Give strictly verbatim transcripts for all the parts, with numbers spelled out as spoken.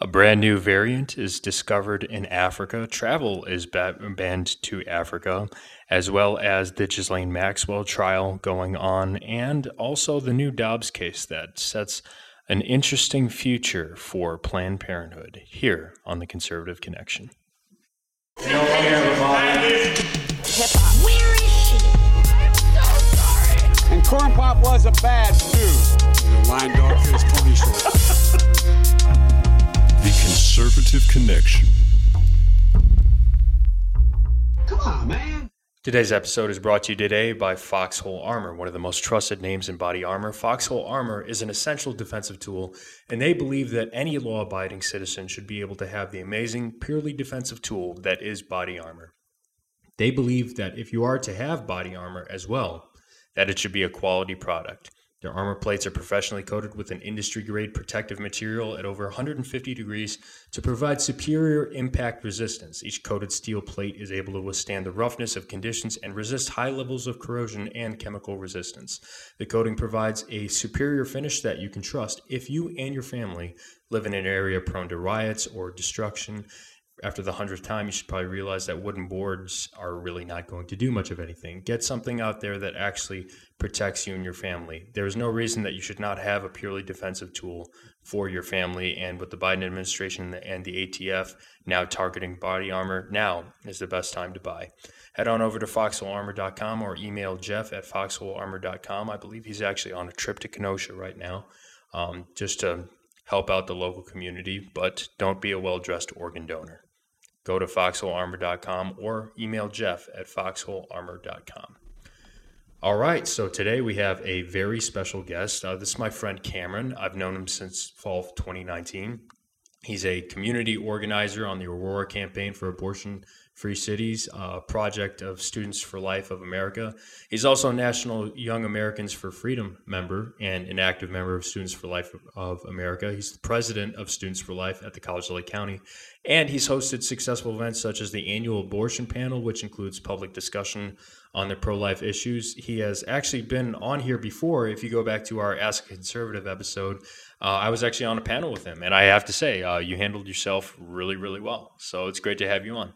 A brand new variant is discovered in Africa. Travel is ba- banned to Africa, as well as the Ghislaine Maxwell trial going on, and also the new Dobbs case that sets an interesting future for Planned Parenthood here on The Conservative Connection. Where is she? I'm so sorry. And corn pop was a bad dude. Line dog for his pony shorts. The Conservative Connection. Come on, man. Today's episode is brought to you today by Foxhole Armor, one of the most trusted names in body armor. Foxhole Armor is an essential defensive tool, and they believe that any law-abiding citizen should be able to have the amazing, purely defensive tool that is body armor. They believe that if you are to have body armor as well, that it should be a quality product. Their armor plates are professionally coated with an industry-grade protective material at over one hundred fifty degrees to provide superior impact resistance. Each coated steel plate is able to withstand the roughness of conditions and resist high levels of corrosion and chemical resistance. The coating provides a superior finish that you can trust if you and your family live in an area prone to riots or destruction. After the hundredth time, you should probably realize that wooden boards are really not going to do much of anything. Get something out there that actually protects you and your family. There is no reason that you should not have a purely defensive tool for your family. And with the Biden administration and the A T F now targeting body armor, now is the best time to buy. Head on over to foxhole armor dot com or email Jeff at foxhole armor dot com. I believe he's actually on a trip to Kenosha right now, um, just to help out the local community, but don't be a well-dressed organ donor. Go to foxhole armor dot com or email Jeff at foxhole armor dot com. All right, so today we have a very special guest. Uh, this is my friend Cameron. I've known him since fall of twenty nineteen. He's a community organizer on the Aurora Campaign for Abortion Free Cities, a project of Students for Life of America. He's also a National Young Americans for Freedom member and an active member of Students for Life of America. He's the president of Students for Life at the College of Lake County, and he's hosted successful events such as the annual abortion panel, which includes public discussion on the pro-life issues. He has actually been on here before. If you go back to our Ask a Conservative episode, uh, I was actually on a panel with him, and I have to say, uh, you handled yourself really, really well. So it's great to have you on.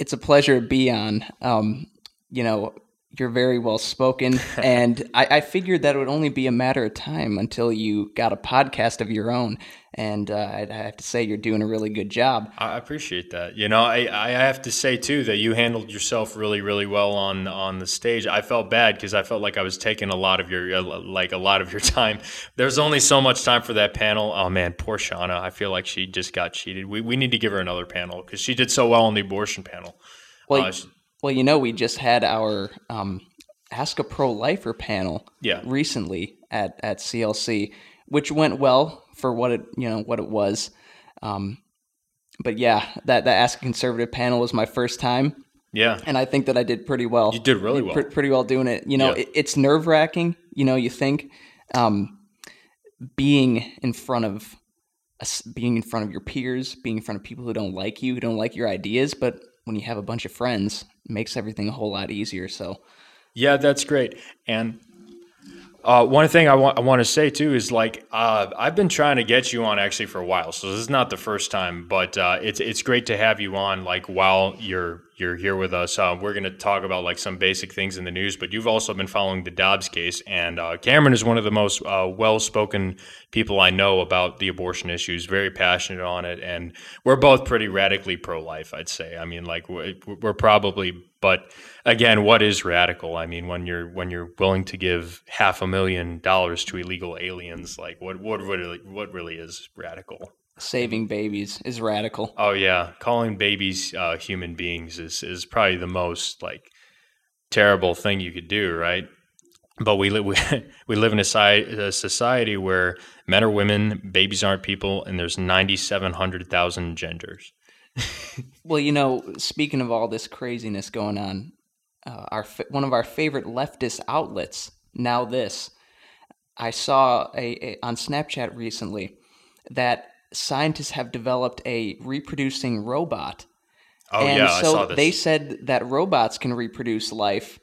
It's a pleasure to be on. Um, you know, you're very well spoken, and I, I figured that it would only be a matter of time until you got a podcast of your own. And uh, I have to say, you're doing a really good job. I appreciate that. You know, I, I have to say too that you handled yourself really, really well on on the stage. I felt bad because I felt like I was taking a lot of your like a lot of your time. There's only so much time for that panel. Oh man, poor Shauna. I feel like she just got cheated. We we need to give her another panel because she did so well on the abortion panel. Well, uh, she, well, you know, we just had our um, Ask a Pro-Lifer panel yeah. recently at at C L C, which went well for what it, you know, what it was. Um, but yeah, that, that Ask a Conservative panel was my first time. Yeah. And I think that I did pretty well. You did really well. Pr- pretty well doing it. You know, yeah. it, it's nerve wracking. You know, you think um, being in front of being in front of your peers, being in front of people who don't like you, who don't like your ideas. But when you have a bunch of friends, it makes everything a whole lot easier. So yeah, that's great. And Uh, one thing I want I want to say too is like uh, I've been trying to get you on actually for a while, so this is not the first time. But uh, it's it's great to have you on. Like while you're you're here with us, uh, we're going to talk about like some basic things in the news. But you've also been following the Dobbs case, and uh, Cameron is one of the most uh, well-spoken people I know about the abortion issues. Very passionate on it, and we're both pretty radically pro-life, I'd say. I mean, like we're probably. But again, what is radical? I mean, when you're when you're willing to give half a million dollars to illegal aliens, like what what really what really is radical? Saving babies is radical. Oh yeah, calling babies uh, human beings is is probably the most like terrible thing you could do, right? But we live we, we live in a, sci- a society where men are women, babies aren't people, and there's nine million seven hundred thousand genders. Well, you know, speaking of all this craziness going on, uh, our one of our favorite leftist outlets, Now This, I saw a, a on Snapchat recently that scientists have developed a reproducing robot. Oh, and yeah, so I saw this. They said that robots can reproduce life,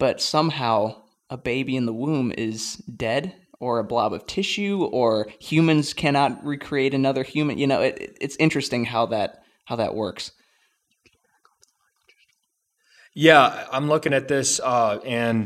but somehow a baby in the womb is dead or a blob of tissue, or humans cannot recreate another human. You know, it, it's interesting how that... how that works. Yeah, I'm looking at this uh, and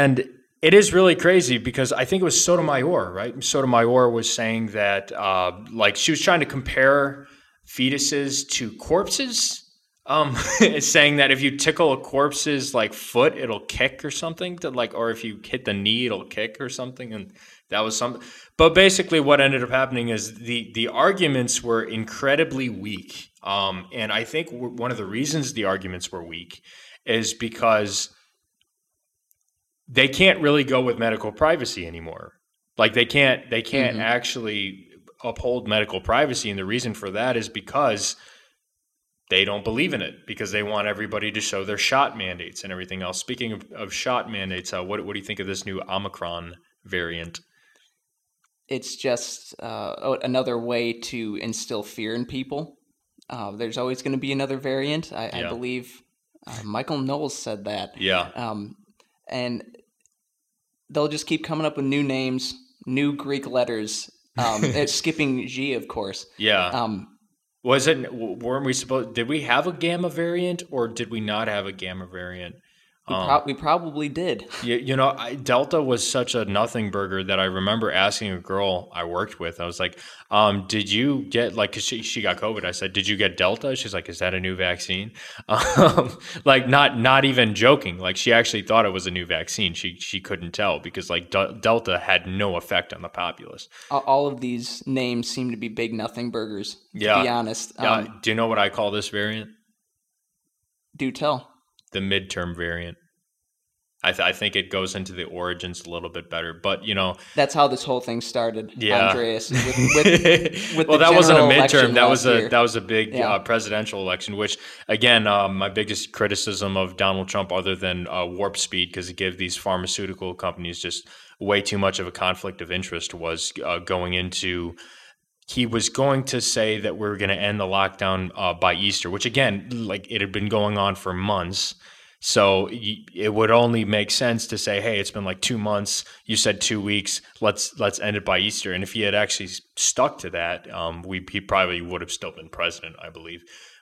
and it is really crazy because I think it was Sotomayor, right? Sotomayor was saying that uh, like she was trying to compare fetuses to corpses, um, saying that if you tickle a corpse's like foot, it'll kick or something, to, like, or if you hit the knee, it'll kick or something, and that was something. But basically what ended up happening is the, the arguments were incredibly weak. Um, and I think w- one of the reasons the arguments were weak is because they can't really go with medical privacy anymore. Like they can't, they can't mm-hmm. actually uphold medical privacy. And the reason for that is because they don't believe in it, because they want everybody to show their shot mandates and everything else. Speaking of, of shot mandates, uh, what, what do you think of this new Omicron variant? It's just uh, another way to instill fear in people. Uh, there's always going to be another variant. I, yeah. I believe uh, Michael Knowles said that. Yeah. Um, and they'll just keep coming up with new names, new Greek letters. Um, it's skipping G, of course. Yeah. Um, Was it? Weren't we supposed? Did we have a gamma variant, or did we not have a gamma variant? We, pro- um, we probably did. You, you know, I, Delta was such a nothing burger that I remember asking a girl I worked with. I was like, um, did you get like, cause she, she got COVID. I said, did you get Delta? She's like, is that a new vaccine? Um, like not, not even joking. Like she actually thought it was a new vaccine. She, she couldn't tell because like D- Delta had no effect on the populace. All of these names seem to be big nothing burgers. To yeah. be honest. Um, yeah. Do you know what I call this variant? Do tell. The midterm variant. I, th- I think it goes into the origins a little bit better, but you know, that's how this whole thing started. Yeah. Andreas. With, with, with well, that wasn't a midterm. That was a, year. that was a big yeah. uh, presidential election, which again, um, my biggest criticism of Donald Trump, other than uh, warp speed, because it gave these pharmaceutical companies just way too much of a conflict of interest, was uh, going into he was going to say that we we're going to end the lockdown uh, by Easter, which again, like it had been going on for months. So y- it would only make sense to say, hey, it's been like two months. You said two weeks. Let's let's end it by Easter. And if he had actually stuck to that, um, we he probably would have still been president, I believe.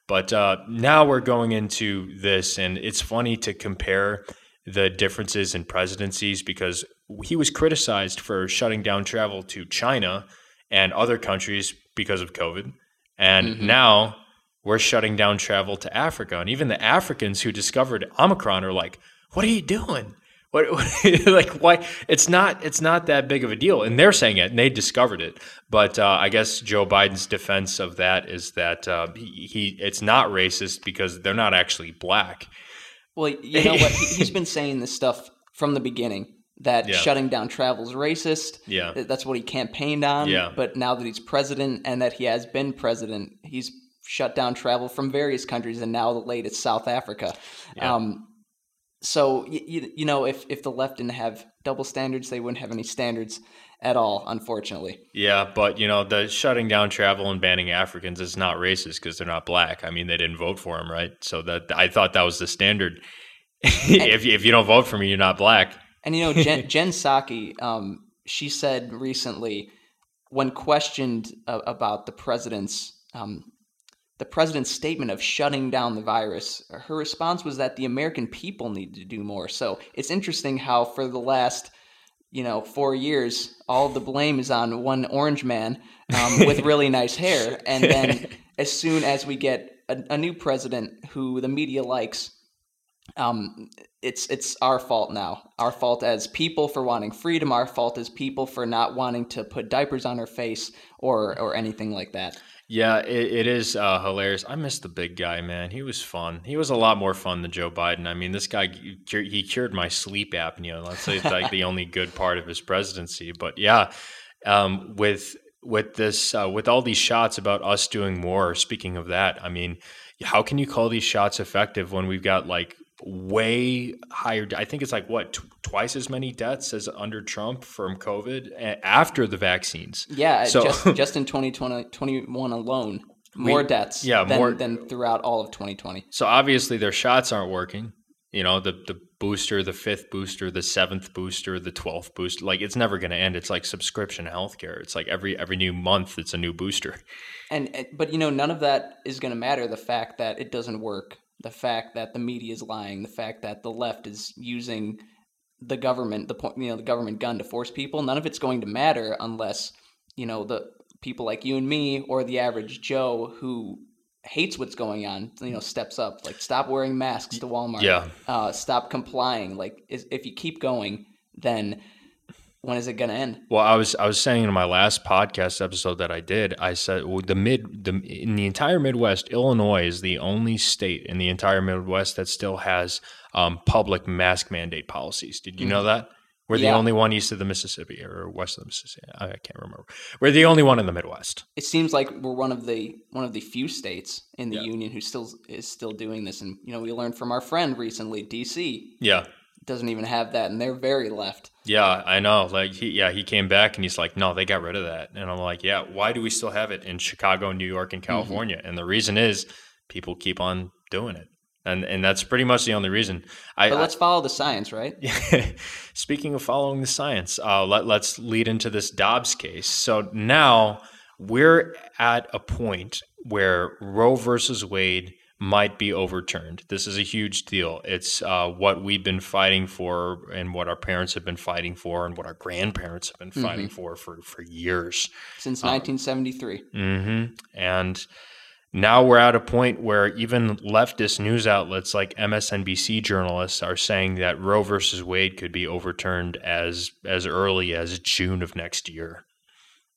But uh, now we're going into this, and it's funny to compare the differences in presidencies because he was criticized for shutting down travel to China and other countries because of COVID. And mm-hmm. now we're shutting down travel to Africa. And even the Africans who discovered Omicron are like, what are you doing? What, what like why it's not it's not that big of a deal. And they're saying it and they discovered it. But uh, I guess Joe Biden's defense of that is that uh, he, he it's not racist because they're not actually black. Well, you know what? He's been saying this stuff from the beginning. That yeah. shutting down travel is racist. Yeah. That's what he campaigned on. Yeah. But now that he's president and that he has been president, he's shut down travel from various countries and now the latest South Africa. Yeah. Um, so, you, you know, if, if the left didn't have double standards, they wouldn't have any standards at all, unfortunately. Yeah, but, you know, the shutting down travel and banning Africans is not racist because they're not black. I mean, they didn't vote for him, right? So that I thought that was the standard. if, if you don't vote for me, you're not black. And, you know, Jen, Jen Psaki, um, she said recently, when questioned uh, about the president's um, the president's statement of shutting down the virus, her response was that the American people need to do more. So it's interesting how for the last, you know, four years, all the blame is on one orange man um, with really nice hair. And then as soon as we get a, a new president who the media likes, um, it's it's our fault now. Our fault as people for wanting freedom. Our fault as people for not wanting to put diapers on our face or or anything like that. Yeah, it, it is uh, hilarious. I miss the big guy, man. He was fun. He was a lot more fun than Joe Biden. I mean, this guy, he cured my sleep apnea. That's like the only good part of his presidency. But yeah, um, with with this, uh, with all these shots about us doing more, speaking of that, I mean, how can you call these shots effective when we've got like way higher? I think it's like, what, tw- twice as many deaths as under Trump from COVID after the vaccines. Yeah, so, just, just in twenty twenty, twenty-one alone, more we, deaths yeah, than, more, than throughout all of twenty twenty. So obviously their shots aren't working. You know, the the booster, the fifth booster, the seventh booster, the twelfth booster, like it's never going to end. It's like subscription healthcare. It's like every every new month it's a new booster. And but, you know, none of that is going to matter. The fact that it doesn't work, the fact that the media is lying, the fact that the left is using the government, the you know, the government gun to force people, none of it's going to matter unless, you know, the people like you and me or the average Joe who hates what's going on, you know, steps up, like stop wearing masks to Walmart, yeah. uh, stop complying. Like is, if you keep going, then when is it going to end? Well, I was I was saying in my last podcast episode that I did, I said well, the mid the in the entire Midwest, Illinois is the only state in the entire Midwest that still has um, public mask mandate policies. Did you mm-hmm. know that? We're yeah. the only one east of the Mississippi or west of the Mississippi. I can't remember. We're the only one in the Midwest. It seems like we're one of the one of the few states in the yeah. union who still is still doing this. And you know, we learned from our friend recently, D C. Yeah. Doesn't even have that, and they're very left. Yeah, I know. Like, he, yeah, he came back and he's like, "No, they got rid of that." And I'm like, "Yeah, why do we still have it in Chicago, New York, and California?" Mm-hmm. And the reason is people keep on doing it, and and that's pretty much the only reason. I, but let's I, follow the science, right? Speaking of following the science, uh, let let's lead into this Dobbs case. So now we're at a point where Roe versus Wade might be overturned. This is a huge deal. It's uh, what we've been fighting for and what our parents have been fighting for and what our grandparents have been fighting mm-hmm. for, for for years. Since nineteen seventy-three. Um, mm-hmm. And now we're at a point where even leftist news outlets like M S N B C journalists are saying that Roe versus Wade could be overturned as as early as June of next year.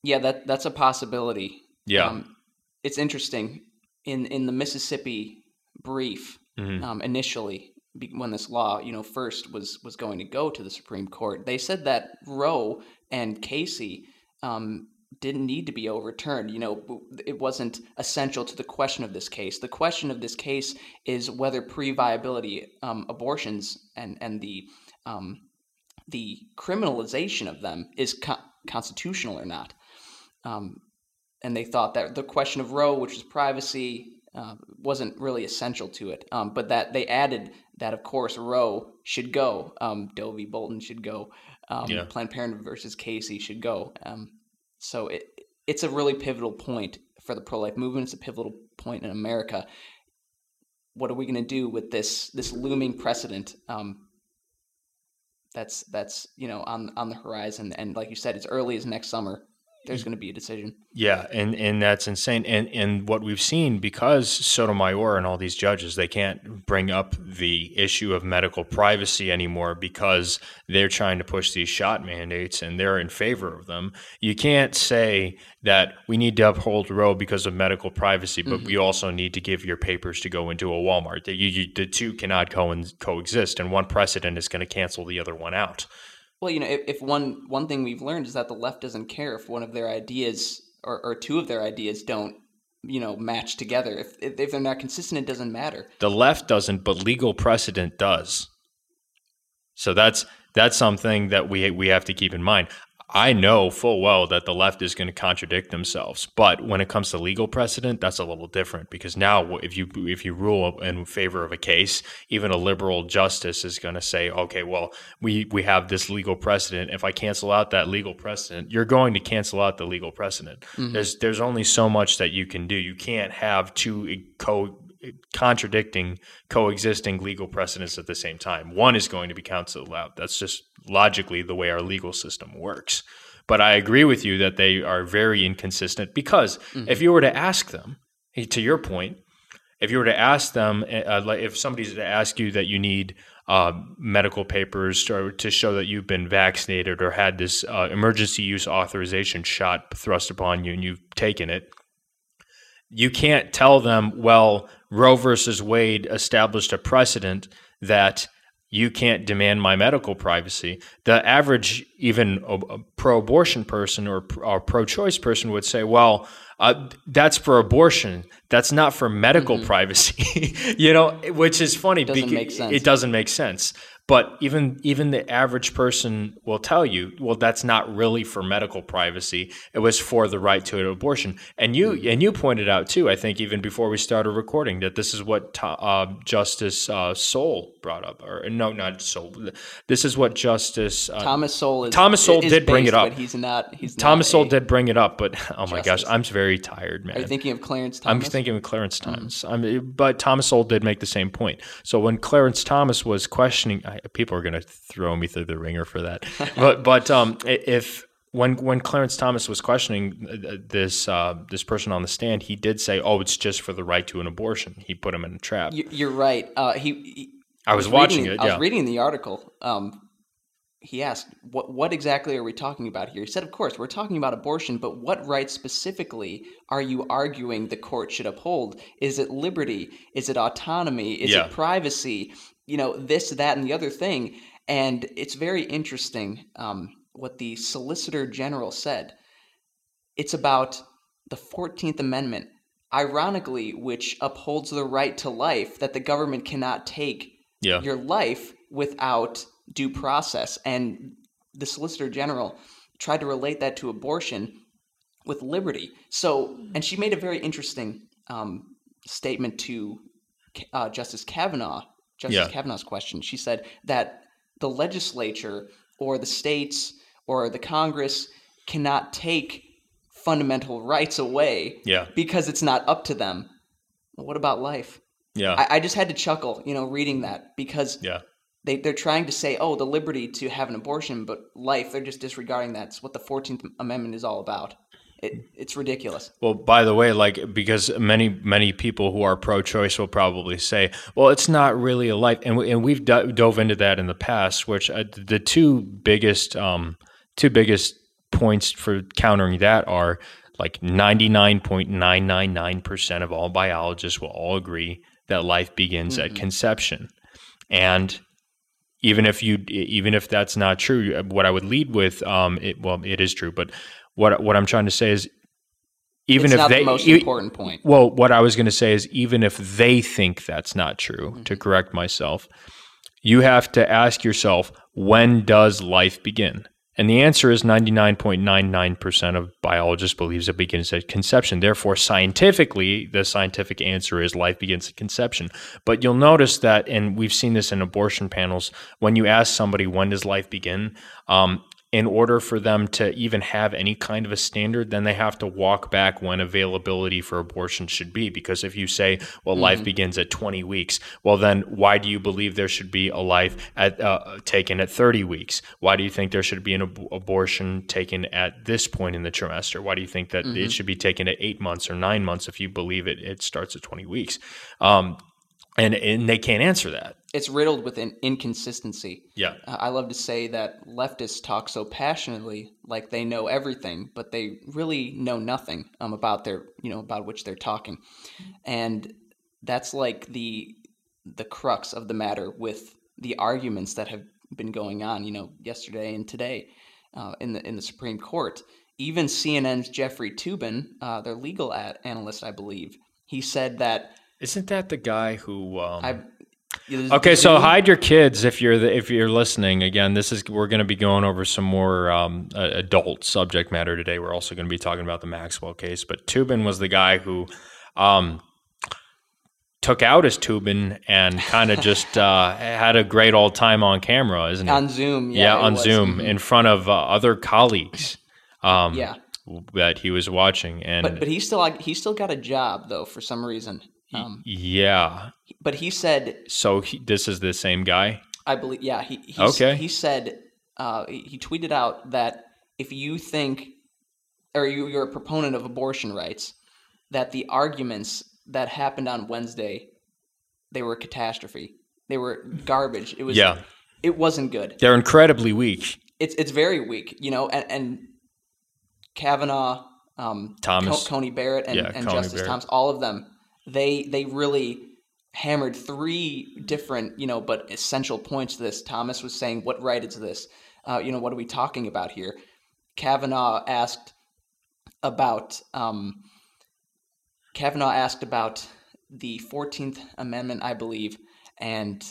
Yeah, that that's a possibility. Yeah. Um, it's interesting. In in the Mississippi brief, mm-hmm. um, initially, when this law, you know, first was was going to go to the Supreme Court, they said that Roe and Casey um, didn't need to be overturned. You know, it wasn't essential to the question of this case. The question of this case is whether pre-viability um, abortions and and the um, the criminalization of them is co- constitutional or not. Um, And they thought that the question of Roe, which was privacy, uh, wasn't really essential to it. Um, but that they added that, of course, Roe should go. Um, Doe v. Bolton should go. Um, yeah. Planned Parenthood versus Casey should go. Um, so it, it's a really pivotal point for the pro-life movement. It's a pivotal point in America. What are we going to do with this this looming precedent? Um, that's that's you know on on the horizon. And like you said, as early as next summer, there's going to be a decision. Yeah, and, and that's insane. And and what we've seen, because Sotomayor and all these judges, they can't bring up the issue of medical privacy anymore because they're trying to push these shot mandates and they're in favor of them. You can't say that we need to uphold Roe because of medical privacy, but mm-hmm. we also need to give your papers to go into a Walmart. The, you, the two cannot co- coexist, and one precedent is going to cancel the other one out. Well, you know, if, if one one thing we've learned is that the left doesn't care if one of their ideas or, or two of their ideas don't, you know, match together. If, if if they're not consistent, it doesn't matter. The left doesn't, but legal precedent does. So that's that's something that we we have to keep in mind. I know full well that the left is going to contradict themselves, but when it comes to legal precedent, that's a little different, because now if you if you rule in favor of a case, even a liberal justice is going to say, okay, well, we, we have this legal precedent. If I cancel out that legal precedent, you're going to cancel out the legal precedent. Mm-hmm. There's there's only so much that you can do. You can't have two co contradicting, coexisting legal precedents at the same time. One is going to be counseled out. That's just logically the way our legal system works. But I agree with you that they are very inconsistent, because mm-hmm. if you were to ask them, to your point, if you were to ask them, uh, like if somebody's to ask you that you need uh, medical papers to, to show that you've been vaccinated or had this uh, emergency use authorization shot thrust upon you and you've taken it, you can't tell them, well, Roe versus Wade established a precedent that you can't demand my medical privacy. The average, even a pro-abortion person or a pro-choice person would say, well, uh, that's for abortion. That's not for medical mm-hmm. privacy, you know, which is funny. It doesn't because make sense. It doesn't make sense. But even even the average person will tell you, well, that's not really for medical privacy. It was for the right to an abortion. And you and you pointed out too, I think, even before we started recording, that this is what uh, Justice uh, Sowell brought up, or no, not Sowell. This is what Justice uh, Thomas Sowell is, Thomas Sowell is did based, bring it up. But he's not. He's Thomas not Sowell did bring it up, but oh my justice. gosh, I'm very tired, man. Are you thinking of Clarence Thomas? I'm thinking of Clarence Thomas. Mm-hmm. I mean, but Thomas Sowell did make the same point. So when Clarence Thomas was questioning. I, people are going to throw me through the ringer for that. But but um, if when when Clarence Thomas was questioning this uh, this person on the stand, he did say, "Oh, it's just for the right to an abortion." He put him in a trap. You're right. Uh, he, he. I was, was watching reading, it. Yeah. I was reading the article. Um, he asked, "What what exactly are we talking about here?" He said, "Of course, we're talking about abortion, but what rights specifically are you arguing the court should uphold? Is it liberty? Is it autonomy? Is yeah. it privacy?" You know, this, that, and the other thing. And it's very interesting um, what the Solicitor General said. It's about the fourteenth Amendment, ironically, which upholds the right to life, that the government cannot take yeah. your life without due process. And the Solicitor General tried to relate that to abortion with liberty. So, and she made a very interesting um, statement to uh, Justice Kavanaugh. Justice yeah. Kavanaugh's question. She said that the legislature or the states or the Congress cannot take fundamental rights away yeah. because it's not up to them. Well, what about life? Yeah, I, I just had to chuckle, you know, reading that, because yeah. they, they're trying to say, oh, the liberty to have an abortion, but life, they're just disregarding that. It's what the fourteenth Amendment is all about. It, it's ridiculous. Well, by the way, like, because many, many people who are pro-choice will probably say, well, it's not really a life. And, we, and we've do- dove into that in the past, which uh, the two biggest, um, two biggest points for countering that are like ninety-nine point nine nine nine percent of all biologists will all agree that life begins mm-hmm. at conception. And even if you, even if that's not true, what I would lead with, um, it, well, it is true, but What what I'm trying to say is, even it's if not they the most e- important point. Well, what I was going to say is, even if they think that's not true, mm-hmm. to correct myself, you have to ask yourself, when does life begin? And the answer is ninety-nine point nine nine percent of biologists believes it begins at conception. Therefore, scientifically, the scientific answer is life begins at conception. But you'll notice that, and we've seen this in abortion panels, when you ask somebody, when does life begin? Um, in order for them to even have any kind of a standard, then they have to walk back when availability for abortion should be. Because if you say, well, mm-hmm. life begins at twenty weeks, well, then why do you believe there should be a life at, uh, taken at thirty weeks? Why do you think there should be an ab- abortion taken at this point in the trimester? Why do you think that mm-hmm. it should be taken at eight months or nine months if you believe it, it starts at twenty weeks? Um, and, and they can't answer that. It's riddled with an inconsistency. Yeah. Uh, I love to say that leftists talk so passionately like they know everything, but they really know nothing um, about their, you know, about which they're talking. And that's like the the crux of the matter with the arguments that have been going on, you know, yesterday and today uh, in the in the Supreme Court. Even C N N's Jeffrey Toobin, uh, their legal ad- analyst, I believe, he said that... Isn't that the guy who... Um... I Okay, so hide your kids if you're the, if you're listening. Again, this is we're going to be going over some more um, adult subject matter today. We're also going to be talking about the Maxwell case. But Tubin was the guy who um, took out his Tubin and kind of just uh, had a great old time on camera, isn't it? On Zoom, yeah, yeah on was. Zoom mm-hmm. in front of uh, other colleagues. Um, yeah, that he was watching, and but, but he still he still got a job though for some reason. Um, yeah. But he said... So he, this is the same guy? I believe, yeah. He, he, okay. He said, uh, he tweeted out that if you think, or you, you're a proponent of abortion rights, that the arguments that happened on Wednesday, they were a catastrophe. They were garbage. It was, yeah. It wasn't good. They're incredibly weak. It's it's very weak, you know, and, and Kavanaugh, um, Thomas. Coney Barrett, and, yeah, and Justice Barrett. Thomas, all of them, They they really hammered three different, you know, but essential points to this. Thomas was saying, what right is this? Uh, you know, what are we talking about here? Kavanaugh asked about um, Kavanaugh asked about the fourteenth Amendment, I believe, and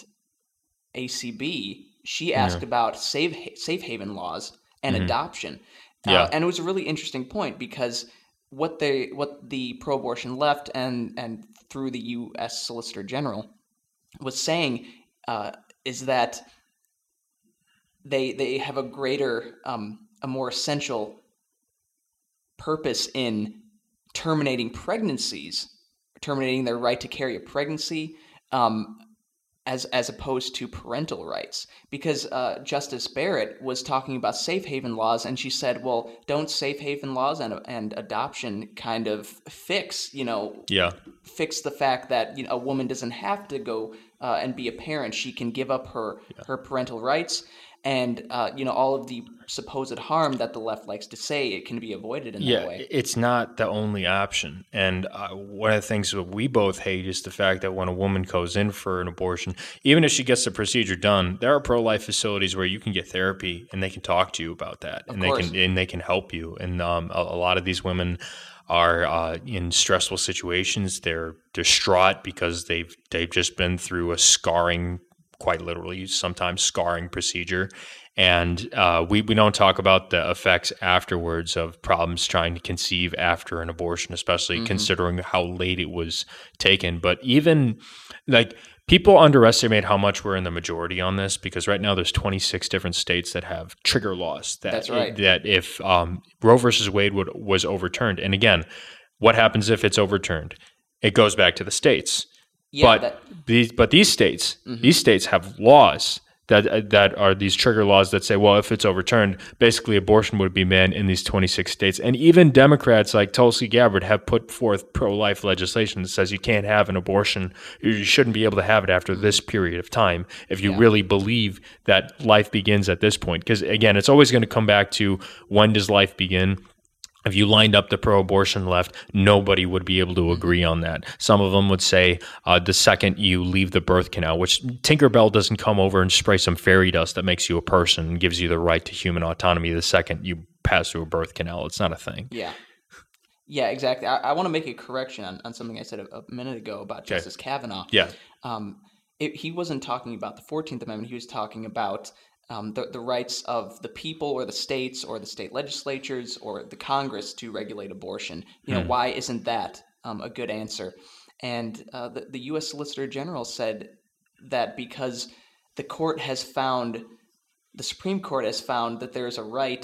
A C B. She asked yeah. about safe, safe haven laws and mm-hmm. adoption. Yeah. Uh, and it was a really interesting point because what they what the pro-abortion left and and through the U S Solicitor General was saying uh, is that they they have a greater um, a more essential purpose in terminating pregnancies, terminating their right to carry a pregnancy um, as as opposed to parental rights, because uh, Justice Barrett was talking about safe haven laws, and she said, "Well, don't safe haven laws and and adoption kind of fix, you know, yeah. fix the fact that you know, a woman doesn't have to go uh, and be a parent; she can give up her yeah. her parental rights, and uh, you know, all of the supposed harm that the left likes to say it can be avoided in yeah, that way." It's not the only option. And uh, one of the things that we both hate is the fact that when a woman goes in for an abortion, even if she gets the procedure done, there are pro-life facilities where you can get therapy and they can talk to you about that, of and course. they can and they can help you. And um, a, a lot of these women are uh, in stressful situations. They're distraught because they've they've just been through a scarring, quite literally, sometimes scarring procedure. And uh, we, we don't talk about the effects afterwards of problems trying to conceive after an abortion, especially mm-hmm. considering how late it was taken. But even like people underestimate how much we're in the majority on this, because right now there's twenty-six different states that have trigger laws. That, That's right. That if um, Roe versus Wade would, was overturned. And again, what happens if it's overturned? It goes back to the states. Yeah, but, that- these, but these states, mm-hmm. these states have laws that that are these trigger laws that say, well, if it's overturned, basically abortion would be banned in these twenty-six states. And even Democrats like Tulsi Gabbard have put forth pro-life legislation that says you can't have an abortion, you shouldn't be able to have it after this period of time if you yeah. really believe that life begins at this point. Because again, it's always going to come back to, when does life begin? If you lined up the pro-abortion left, nobody would be able to agree on that. Some of them would say uh, the second you leave the birth canal, which Tinkerbell doesn't come over and spray some fairy dust that makes you a person and gives you the right to human autonomy the second you pass through a birth canal. It's not a thing. Yeah. Yeah, exactly. I, I want to make a correction on, on something I said a, a minute ago about okay. Justice Kavanaugh. Yeah. Um, it, he wasn't talking about the fourteenth Amendment. He was talking about Um, the, the rights of the people or the states or the state legislatures or the Congress to regulate abortion. You know, mm. why isn't that um, a good answer? And uh, the, the U S Solicitor General said that because the court has found, the Supreme Court has found that there is a right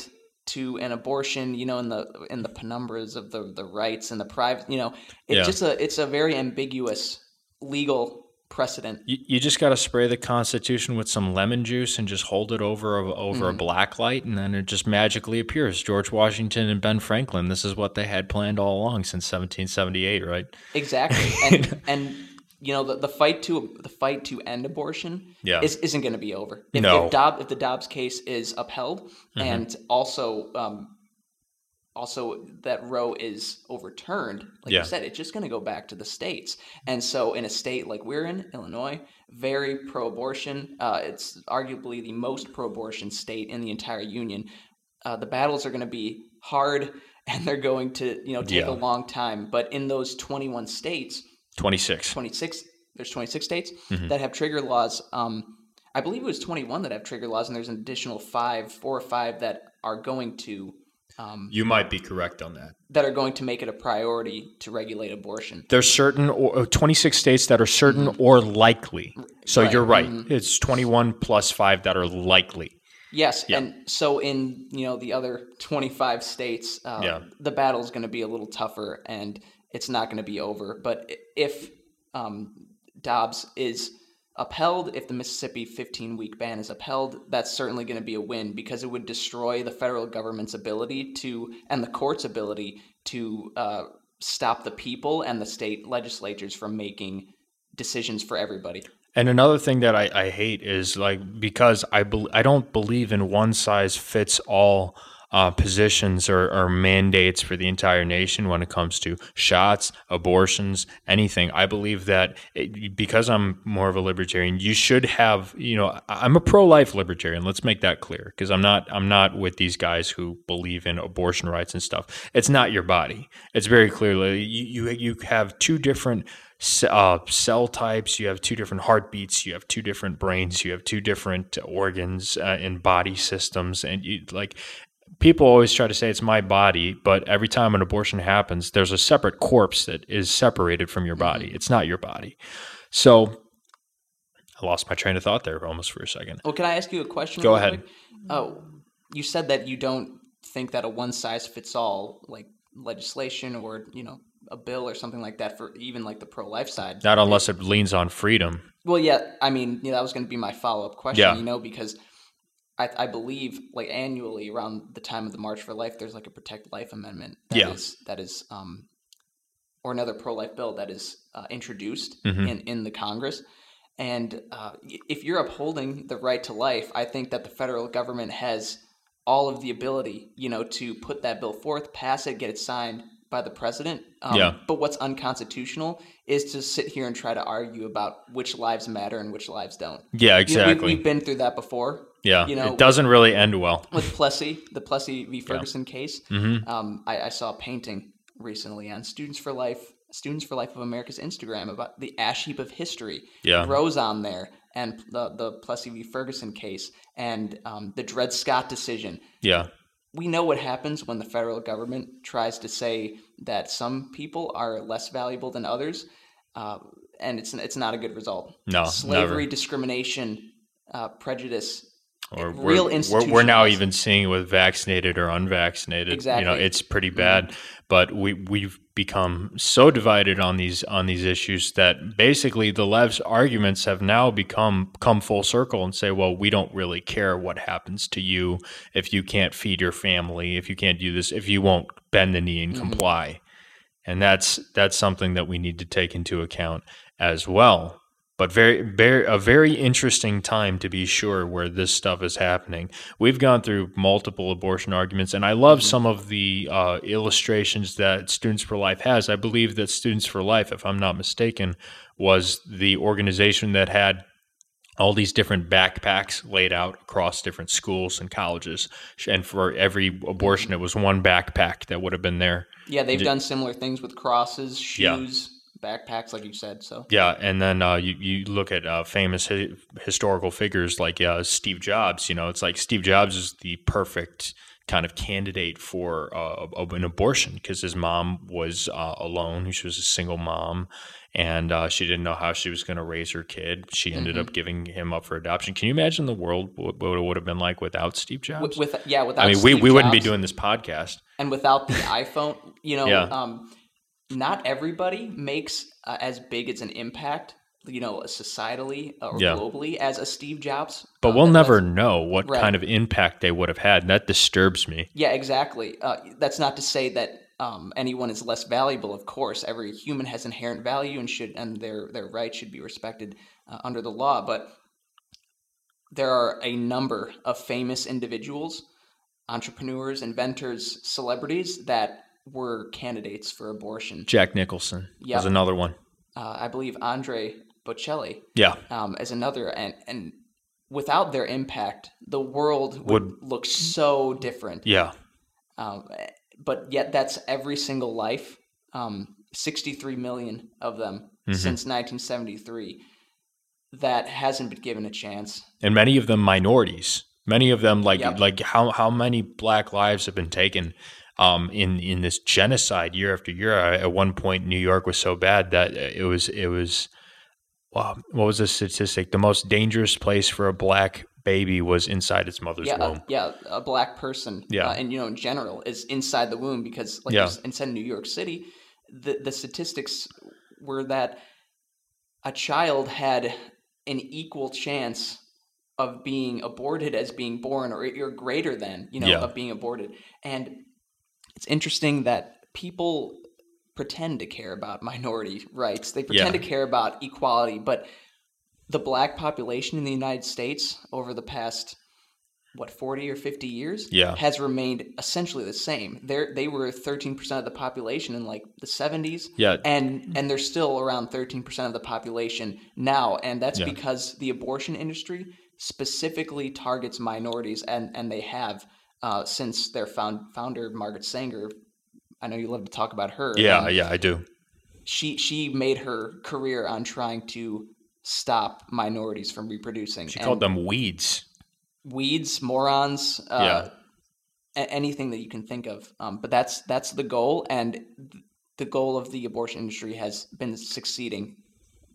to an abortion, you know, in the in the penumbras of the, the rights and the private, you know, it's yeah. just a, it's a very ambiguous legal precedent. You, you just got to spray the Constitution with some lemon juice and just hold it over a, over mm. a black light, and then it just magically appears. George Washington and Ben Franklin, this is what they had planned all along since seventeen seventy-eight, right? Exactly. And and you know, the, the fight to the fight to end abortion yeah. is, isn't going to be over. If, no. if, Dobbs, if the Dobbs case is upheld, mm-hmm. and also um, also that Roe is overturned, like yeah. you said, it's just going to go back to the states. And so in a state like we're in, Illinois, very pro-abortion, uh, it's arguably the most pro-abortion state in the entire union. Uh, the battles are going to be hard, and they're going to, you know, take yeah. a long time. But in those twenty-one states, twenty-six, twenty-six, there's twenty-six states mm-hmm. that have trigger laws. Um, I believe it was twenty-one that have trigger laws, and there's an additional five, four or five that are going to. Um, you might be correct on that. That are going to make it a priority to regulate abortion. There's certain or, twenty-six states that are certain mm-hmm. or likely. So right. you're right. Mm-hmm. It's twenty-one plus five that are likely. Yes. Yeah. And so in, you know, the other twenty-five states, uh, yeah. the battle is going to be a little tougher and it's not going to be over. But if um, Dobbs is upheld, if the Mississippi fifteen-week ban is upheld, that's certainly going to be a win because it would destroy the federal government's ability to and the court's ability to uh, stop the people and the state legislatures from making decisions for everybody. And another thing that I, I hate is like because I be, I don't believe in one size fits all uh, positions or, or mandates for the entire nation when it comes to shots, abortions, anything. I believe that it, because I'm more of a libertarian, you should have you know I'm a pro-life libertarian. Let's make that clear because I'm not I'm not with these guys who believe in abortion rights and stuff. It's not your body. It's very clearly you you, you have two different. Uh, cell types, you have two different heartbeats, you have two different brains, you have two different organs uh, and body systems. And you, like people always try to say it's my body, but every time an abortion happens, there's a separate corpse that is separated from your body. Mm-hmm. It's not your body. So I lost my train of thought there almost for a second. Well, can I ask you a question? Go ahead. Uh, you said that you don't think that a one size fits all like legislation or, you know, a bill or something like that for even like the pro-life side. Not unless it leans on freedom. Well, yeah. I mean, you know, that was going to be my follow-up question, yeah. you know, because I, I believe like annually around the time of the March for Life, there's like a Protect Life Amendment. That yeah. is, that is, um, or another pro-life bill that is uh, introduced mm-hmm. in, in the Congress. And uh, if you're upholding the right to life, I think that the federal government has all of the ability, you know, to put that bill forth, pass it, get it signed by the president. Um, yeah. But what's unconstitutional is to sit here and try to argue about which lives matter and which lives don't. Yeah, exactly. You know, we, we've been through that before. Yeah. You know, it doesn't with, really end well. With Plessy, the Plessy v. Ferguson yeah. case. Mm-hmm. Um, I, I saw a painting recently on Students for Life, Students for Life of America's Instagram about the ash heap of history. Yeah. Roe's on there and the, the Plessy v. Ferguson case and um, the Dred Scott decision. Yeah. We know what happens when the federal government tries to say that some people are less valuable than others, uh, and it's it's not a good result. No, slavery, never. discrimination, uh, prejudice, or real institutions. We're now even seeing with vaccinated or unvaccinated. Exactly, you know, it's pretty bad. Mm-hmm. But we we've become so divided on these on these issues that basically the left's arguments have now become come full circle and say, well, we don't really care what happens to you if you can't feed your family, if you can't do this, if you won't bend the knee and mm-hmm. comply. And that's that's something that we need to take into account as well. But very, very a very interesting time to be sure where this stuff is happening. We've gone through multiple abortion arguments, and I love mm-hmm. some of the uh, illustrations that Students for Life has. I believe that Students for Life, if I'm not mistaken, was the organization that had all these different backpacks laid out across different schools and colleges. And for every abortion, it was one backpack that would have been there. Yeah, they've done similar things with crosses, shoes. Yeah. Backpacks, like you said. So yeah, and then uh, you you look at uh, famous hi- historical figures like uh, Steve Jobs. You know, it's like Steve Jobs is the perfect kind of candidate for uh, an abortion because his mom was uh, alone. She was a single mom, and uh, she didn't know how she was going to raise her kid. She ended mm-hmm. up giving him up for adoption. Can you imagine the world what it would have been like without Steve Jobs? With, with yeah, without. I mean, Steve we we Jobs. Wouldn't be doing this podcast, and without the iPhone, you know. Yeah. Um, Not everybody makes uh, as big as an impact, you know, societally or yeah. globally as a Steve Jobs. But um, we'll never know what right. kind of impact they would have had. And that disturbs me. Yeah, exactly. Uh, that's not to say that um, anyone is less valuable. Of course, every human has inherent value and should, and their their rights should be respected uh, under the law. But there are a number of famous individuals, entrepreneurs, inventors, celebrities that were candidates for abortion. Jack Nicholson yep. was another one. Uh, I believe Andre Bocelli yeah. um, as another. And, and without their impact, the world would, would look so different. Yeah. Um, but yet that's every single life, um, sixty-three million of them mm-hmm. since nineteen seventy-three that hasn't been given a chance. And many of them minorities. Many of them, like yep. like how how many black lives have been taken um, in in this genocide year after year. At one point, New York was so bad that it was it was wow, what was the statistic? The most dangerous place for a black baby was inside its mother's yeah, womb. Uh, yeah, a black person. Yeah, uh, and you know, in general, is inside the womb because, like, yeah. inside New York City, the the statistics were that a child had an equal chance of being aborted as being born, or you're greater than, you know, yeah. of being aborted. And it's interesting that people pretend to care about minority rights. They pretend yeah. to care about equality, but the black population in the United States over the past, what, forty or fifty years yeah. has remained essentially the same. They're, they were thirteen percent of the population in like the seventies yeah. and, and they're still around thirteen percent of the population now. And that's yeah. because the abortion industry specifically targets minorities, and, and they have uh, since their found, founder, Margaret Sanger. I know you love to talk about her. Yeah, yeah, I do. She she made her career on trying to stop minorities from reproducing. She and called them weeds. Weeds, morons, uh, yeah. a- anything that you can think of. Um, but that's that's the goal, and th- the goal of the abortion industry has been succeeding.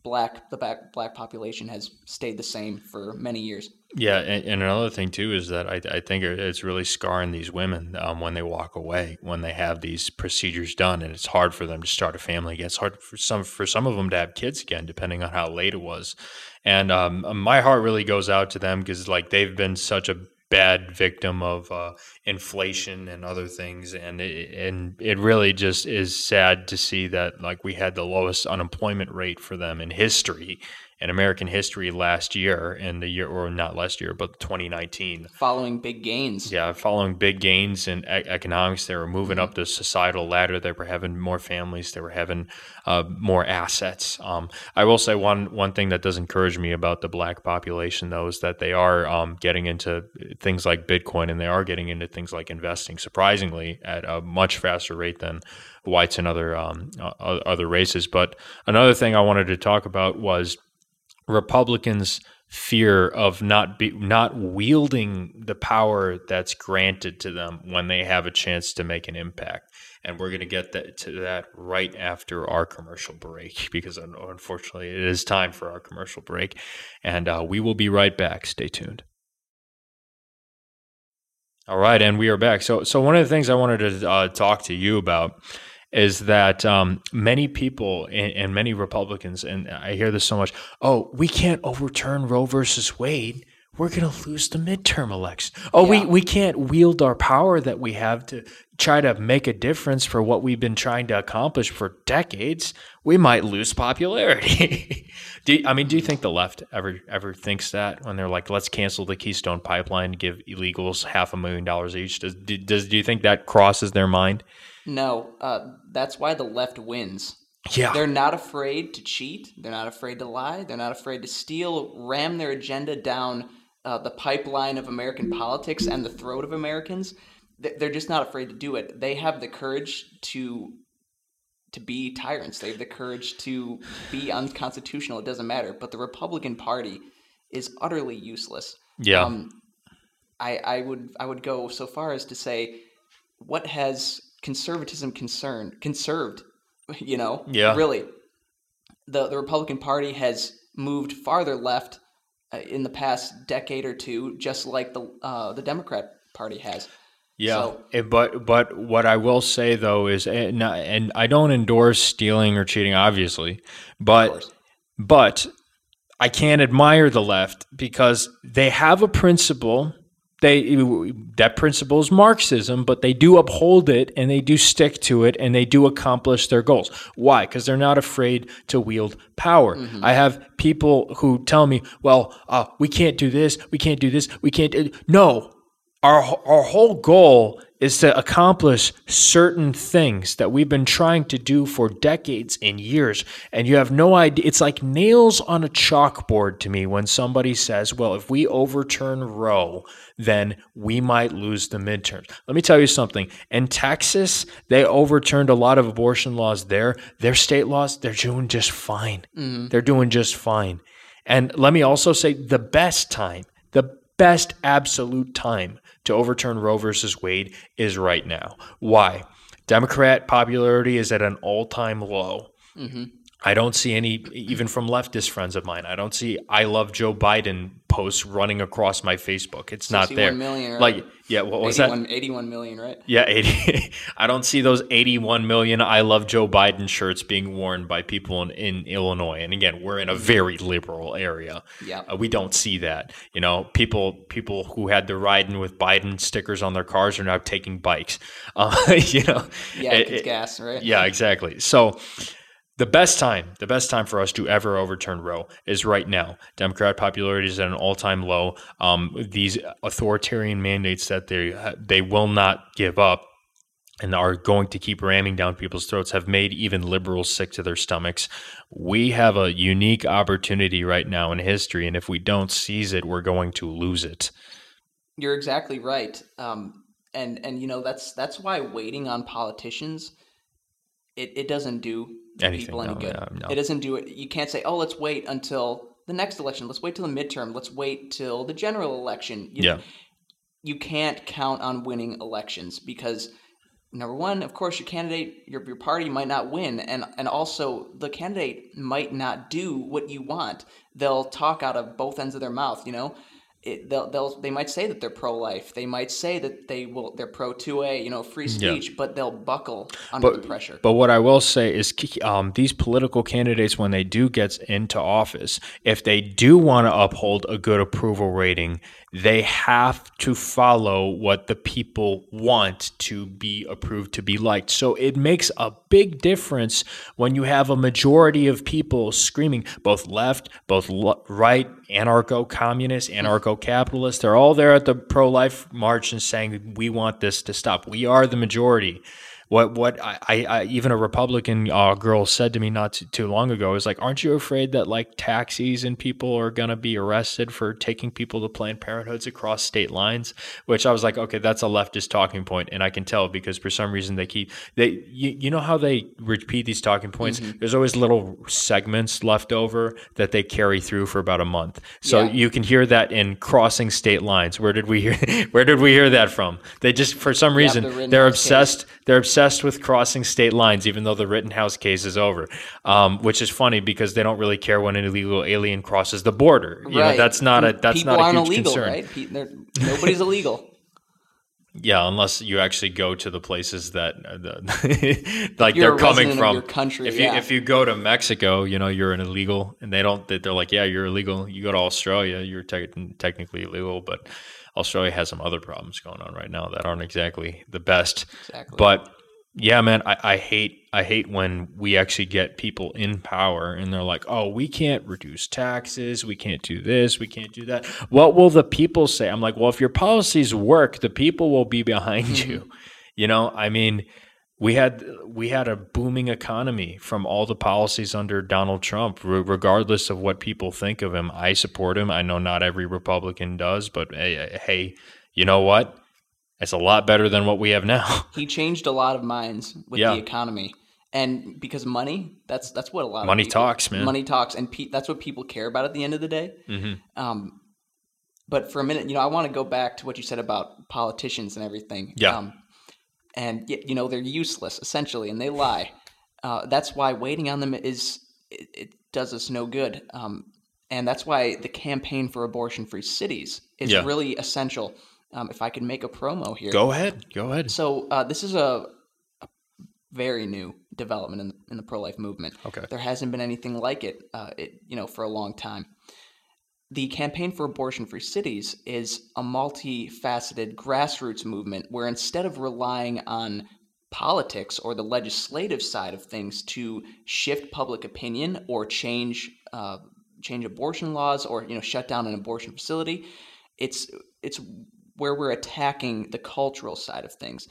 Black the black, black population has stayed the same for many years. Yeah, and, and another thing too is that I, I think it's really scarring these women um, when they walk away, when they have these procedures done, and it's hard for them to start a family again. It's hard for some for some of them to have kids again, depending on how late it was. And um, my heart really goes out to them because, like, they've been such a bad victim of uh, inflation and other things, and it, and it really just is sad to see that, like, we had the lowest unemployment rate for them in history, in American history, last year, and the year, or not last year, but twenty nineteen, following big gains. Yeah, following big gains in e- economics, they were moving up the societal ladder. They were having more families. They were having uh, more assets. Um, I will say one one thing that does encourage me about the black population, though, is that they are um, getting into things like Bitcoin, and they are getting into things like investing, surprisingly, at a much faster rate than whites and other um, other races. But another thing I wanted to talk about was Republicans' fear of not be not wielding the power that's granted to them when they have a chance to make an impact. And we're going to get that, to that right after our commercial break, because unfortunately it is time for our commercial break. And uh, we will be right back. Stay tuned. All right, and we are back. So, so one of the things I wanted to uh, talk to you about is that um, many people and, and many Republicans, and I hear this so much, oh, we can't overturn Roe versus Wade. We're going to lose the midterm election. Oh, yeah. we, we can't wield our power that we have to try to make a difference for what we've been trying to accomplish for decades. We might lose popularity. do you, I mean, do you think the left ever ever thinks that when they're like, let's cancel the Keystone Pipeline, give illegals half a million dollars each? Does, does, do you think that crosses their mind? No, uh, that's why the left wins. Yeah. They're not afraid to cheat. They're not afraid to lie. They're not afraid to steal, ram their agenda down uh, the pipeline of American politics and the throat of Americans. They're just not afraid to do it. They have the courage to to be tyrants. They have the courage to be unconstitutional. It doesn't matter. But the Republican Party is utterly useless. Yeah. Um, I, I would I would go so far as to say, what has conservatism concerned conserved you know yeah really the the Republican Party has moved farther left uh, in the past decade or two, just like the uh the Democrat Party has. Yeah so, it, but but what I will say though is, and, and I don't endorse stealing or cheating, obviously, but but I can't admire the left because they have a principle. They, that principle is Marxism, but they do uphold it, and they do stick to it, and they do accomplish their goals. Why? Because they're not afraid to wield power. Mm-hmm. I have people who tell me, well, uh, we can't do this, we can't do this, we can't do... No. our our whole goal is to accomplish certain things that we've been trying to do for decades and years. And you have no idea. It's like nails on a chalkboard to me when somebody says, well, if we overturn Roe, then we might lose the midterms. Let me tell you something. In Texas, they overturned a lot of abortion laws there. Their state laws, they're doing just fine. Mm-hmm. They're doing just fine. And let me also say the best time, the best absolute time to overturn Roe versus Wade is right now. Why? Democrat popularity is at an all-time low. Mm-hmm. I don't see any, even from leftist friends of mine, I don't see I love Joe Biden posts running across my Facebook. It's not there. Million, right? Like, yeah, what was that? eighty-one million, right? Yeah, eighty. I don't see those eighty-one million I love Joe Biden shirts being worn by people in, in Illinois. And again, we're in a very liberal area. Yeah, uh, we don't see that. You know, people people who had the riding with Biden stickers on their cars are now taking bikes. Uh, you know, yeah, it, it's it, gas, right? Yeah, exactly. So. The best time, the best time for us to ever overturn Roe is right now. Democrat popularity is at an all-time low. Um, these authoritarian mandates that they they will not give up and are going to keep ramming down people's throats have made even liberals sick to their stomachs. We have a unique opportunity right now in history, and if we don't seize it, we're going to lose it. You're exactly right, um, and and you know that's that's why waiting on politicians it it doesn't do. Anything, people any no, good. No, no. It doesn't do it. You can't say, oh, let's wait until the next election. Let's wait till the midterm. Let's wait till the general election. You, yeah. You can't count on winning elections because, number one, of course, your candidate, your your party might not win. And, and also the candidate might not do what you want. They'll talk out of both ends of their mouth, you know. It, they'll, they'll, they might say that they're pro-life. They might say that they will, they're pro two A, you know, free speech, yeah. but they'll buckle under but, the pressure. But what I will say is um, these political candidates, when they do get into office, if they do want to uphold a good approval rating, they have to follow what the people want to be approved, to be liked. So it makes a big difference when you have a majority of people screaming, both left, both le- right, anarcho-communist, anarcho-capitalist. They're all there at the pro-life march and saying, we want this to stop. We are the majority. What what I, I even a Republican uh, girl said to me not too, too long ago is like, aren't you afraid that like taxis and people are going to be arrested for taking people to Planned Parenthoods across state lines? Which I was like, okay, that's a leftist talking point. And I can tell because for some reason they keep they you, you know how they repeat these talking points? Mm-hmm. There's always little segments left over that they carry through for about a month. So yeah. You can hear that in crossing state lines. Where did we hear where did we hear that from? They just for some reason yeah, the they're obsessed case. they're obsessed Obsessed with crossing state lines, even though the Rittenhouse case is over, um, which is funny because they don't really care when an illegal alien crosses the border. You right. know, that's not and a that's not a huge illegal, concern. Right? Pe- nobody's illegal. Yeah, unless you actually go to the places that the, like they're coming from. Your country, if you yeah. if you go to Mexico, you know you're an illegal, and they don't. They're like, yeah, you're illegal. You go to Australia, you're te- technically illegal, but Australia has some other problems going on right now that aren't exactly the best. Exactly, but. Yeah, man, I, I hate I hate when we actually get people in power and they're like, oh, we can't reduce taxes. We can't do this. We can't do that. What will the people say? I'm like, well, if your policies work, the people will be behind mm-hmm. you. You know, I mean, we had we had a booming economy from all the policies under Donald Trump, re- regardless of what people think of him. I support him. I know not every Republican does, but hey, hey, you know what? It's a lot better than what we have now. He changed a lot of minds with yeah. the economy. And because money, that's that's what a lot money of people, talks, man. Money talks. And pe- that's what people care about at the end of the day. Mm-hmm. Um, but for a minute, you know, I want to go back to what you said about politicians and everything. Yeah. Um, and, you know, they're useless, essentially, and they lie. Uh, that's why waiting on them is it, it does us no good. Um, and that's why the campaign for abortion-free cities is yeah. really essential. Um, if I could make a promo here. Go ahead. Go ahead. So uh, this is a, a very new development in the, in the pro-life movement. Okay. There hasn't been anything like it, uh, it, you know, for a long time. The Campaign for Abortion-Free Cities is a multifaceted grassroots movement where instead of relying on politics or the legislative side of things to shift public opinion or change uh, change abortion laws or, you know, shut down an abortion facility, it's it's where we're attacking the cultural side of things.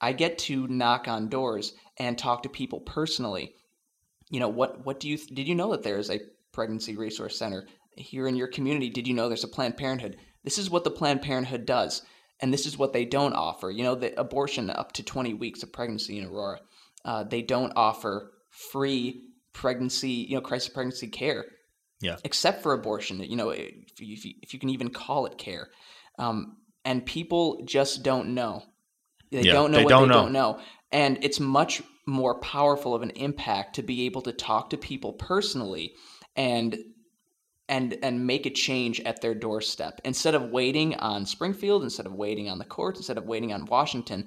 I get to knock on doors and talk to people personally. You know, what, what do you, did you know that there is a pregnancy resource center here in your community? Did you know there's a Planned Parenthood? This is what the Planned Parenthood does. And this is what they don't offer. You know, the abortion up to twenty weeks of pregnancy in Aurora. Uh, they don't offer free pregnancy, you know, crisis pregnancy care. Yeah. Except for abortion, you know, if you, if you can even call it care. Um, and people just don't know. They yeah, don't know they what don't they know. don't know. And it's much more powerful of an impact to be able to talk to people personally and and and make a change at their doorstep. Instead of waiting on Springfield, instead of waiting on the courts, instead of waiting on Washington,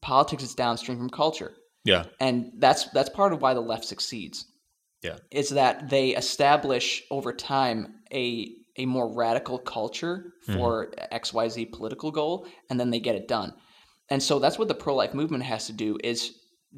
politics is downstream from culture. Yeah. And that's that's part of why the left succeeds. Yeah. Is that they establish over time a a more radical culture for mm-hmm. X Y Z political goal, and then they get it done. And so that's what the pro-life movement has to do, is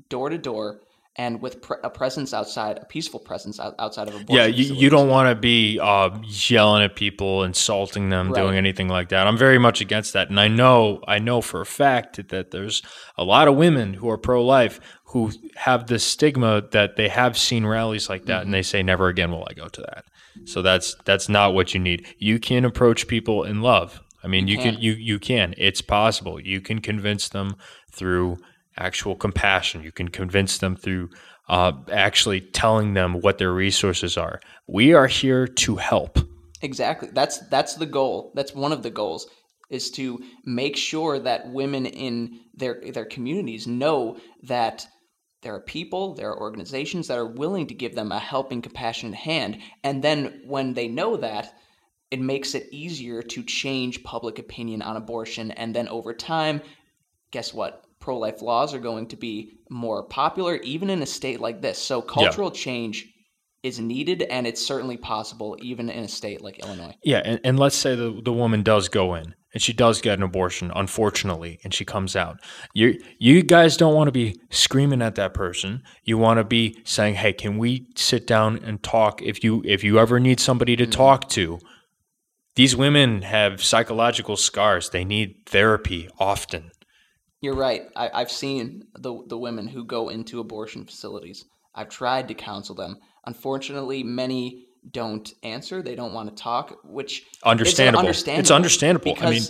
door to door and with pre- a presence outside, a peaceful presence outside of abortion. Yeah, you, you don't want to be uh, yelling at people, insulting them, right. doing anything like that. I'm very much against that. And I know I know for a fact that, that there's a lot of women who are pro-life who have the stigma that they have seen rallies like that, mm-hmm. and they say, never again will I go to that. So that's that's not what you need. You can approach people in love. I mean, you, you can. can you you can. It's possible. You can convince them through actual compassion. You can convince them through uh, actually telling them what their resources are. We are here to help. Exactly. That's that's the goal. That's one of the goals, is to make sure that women in their their communities know that there are people, there are organizations that are willing to give them a helping, compassionate hand. And then when they know that, it makes it easier to change public opinion on abortion. And then over time, guess what? Pro-life laws are going to be more popular, even in a state like this. So cultural yeah. change is needed, and it's certainly possible even in a state like Illinois. Yeah, and, and let's say the, the woman does go in, and she does get an abortion, unfortunately, and she comes out. You you guys don't want to be screaming at that person. You want to be saying, hey, can we sit down and talk if you, if you ever need somebody to mm-hmm. talk to? These women have psychological scars. They need therapy often. You're right. I, I've seen the the women who go into abortion facilities. I've tried to counsel them. Unfortunately, many don't answer. They don't want to talk, which understandable. It's understandable. It's understandable. I mean,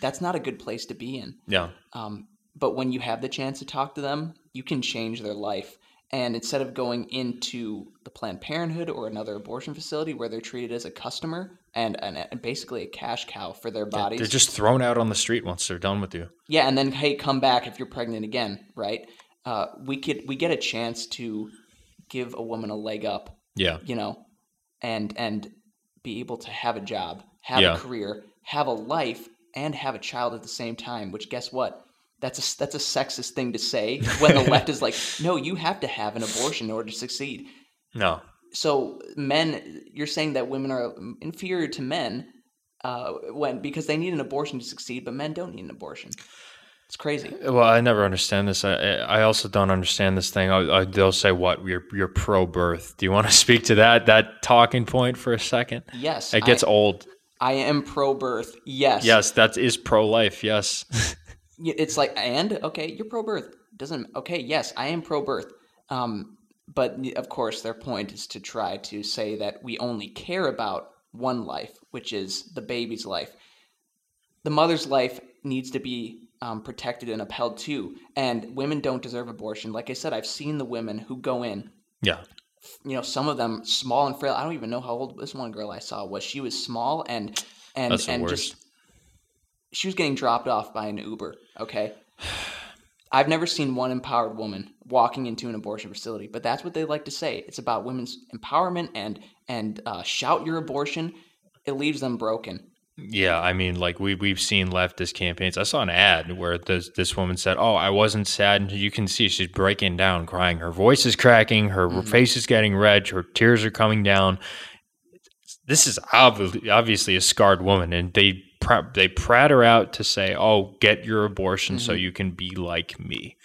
that's not a good place to be in. Yeah. Um, but when you have the chance to talk to them, you can change their life. And instead of going into the Planned Parenthood or another abortion facility where they're treated as a customer and, and, and basically a cash cow for their bodies. They're just thrown out on the street once they're done with you. Yeah, and then, hey, come back if you're pregnant again, right? Uh, we could we get a chance to give a woman a leg up, yeah, you know, and, and be able to have a job, have yeah. a career, have a life, and have a child at the same time, which guess what? That's a, that's a sexist thing to say when the left is like, no, you have to have an abortion in order to succeed. No. So men, you're saying that women are inferior to men uh, when because they need an abortion to succeed, but men don't need an abortion. It's crazy. Well, I never understand this. I I also don't understand this thing. I, I, they'll say, what, you're, you're pro-birth. Do you want to speak to that that talking point for a second? Yes. It gets I, old. I am pro-birth, yes. Yes, that is pro-life, yes. It's like, and okay, you're pro-birth. Doesn't okay? Yes, I am pro-birth. Um, but of course, their point is to try to say that we only care about one life, which is the baby's life. The mother's life needs to be um, protected and upheld too. And women don't deserve abortion. Like I said, I've seen the women who go in. Yeah. You know, some of them small and frail. I don't even know how old this one girl I saw was. She was small and and That's the and worst. just. She was getting dropped off by an Uber, okay? I've never seen one empowered woman walking into an abortion facility, but that's what they like to say. It's about women's empowerment and and uh, shout your abortion. It leaves them broken. Yeah, I mean, like we, we've seen leftist campaigns. I saw an ad where this, this woman said, oh, I wasn't sad. And you can see she's breaking down, crying. Her voice is cracking. Her mm-hmm. face is getting red. Her tears are coming down. This is obviously, obviously a scarred woman, and they They prat her out to say, oh, get your abortion mm-hmm. so you can be like me.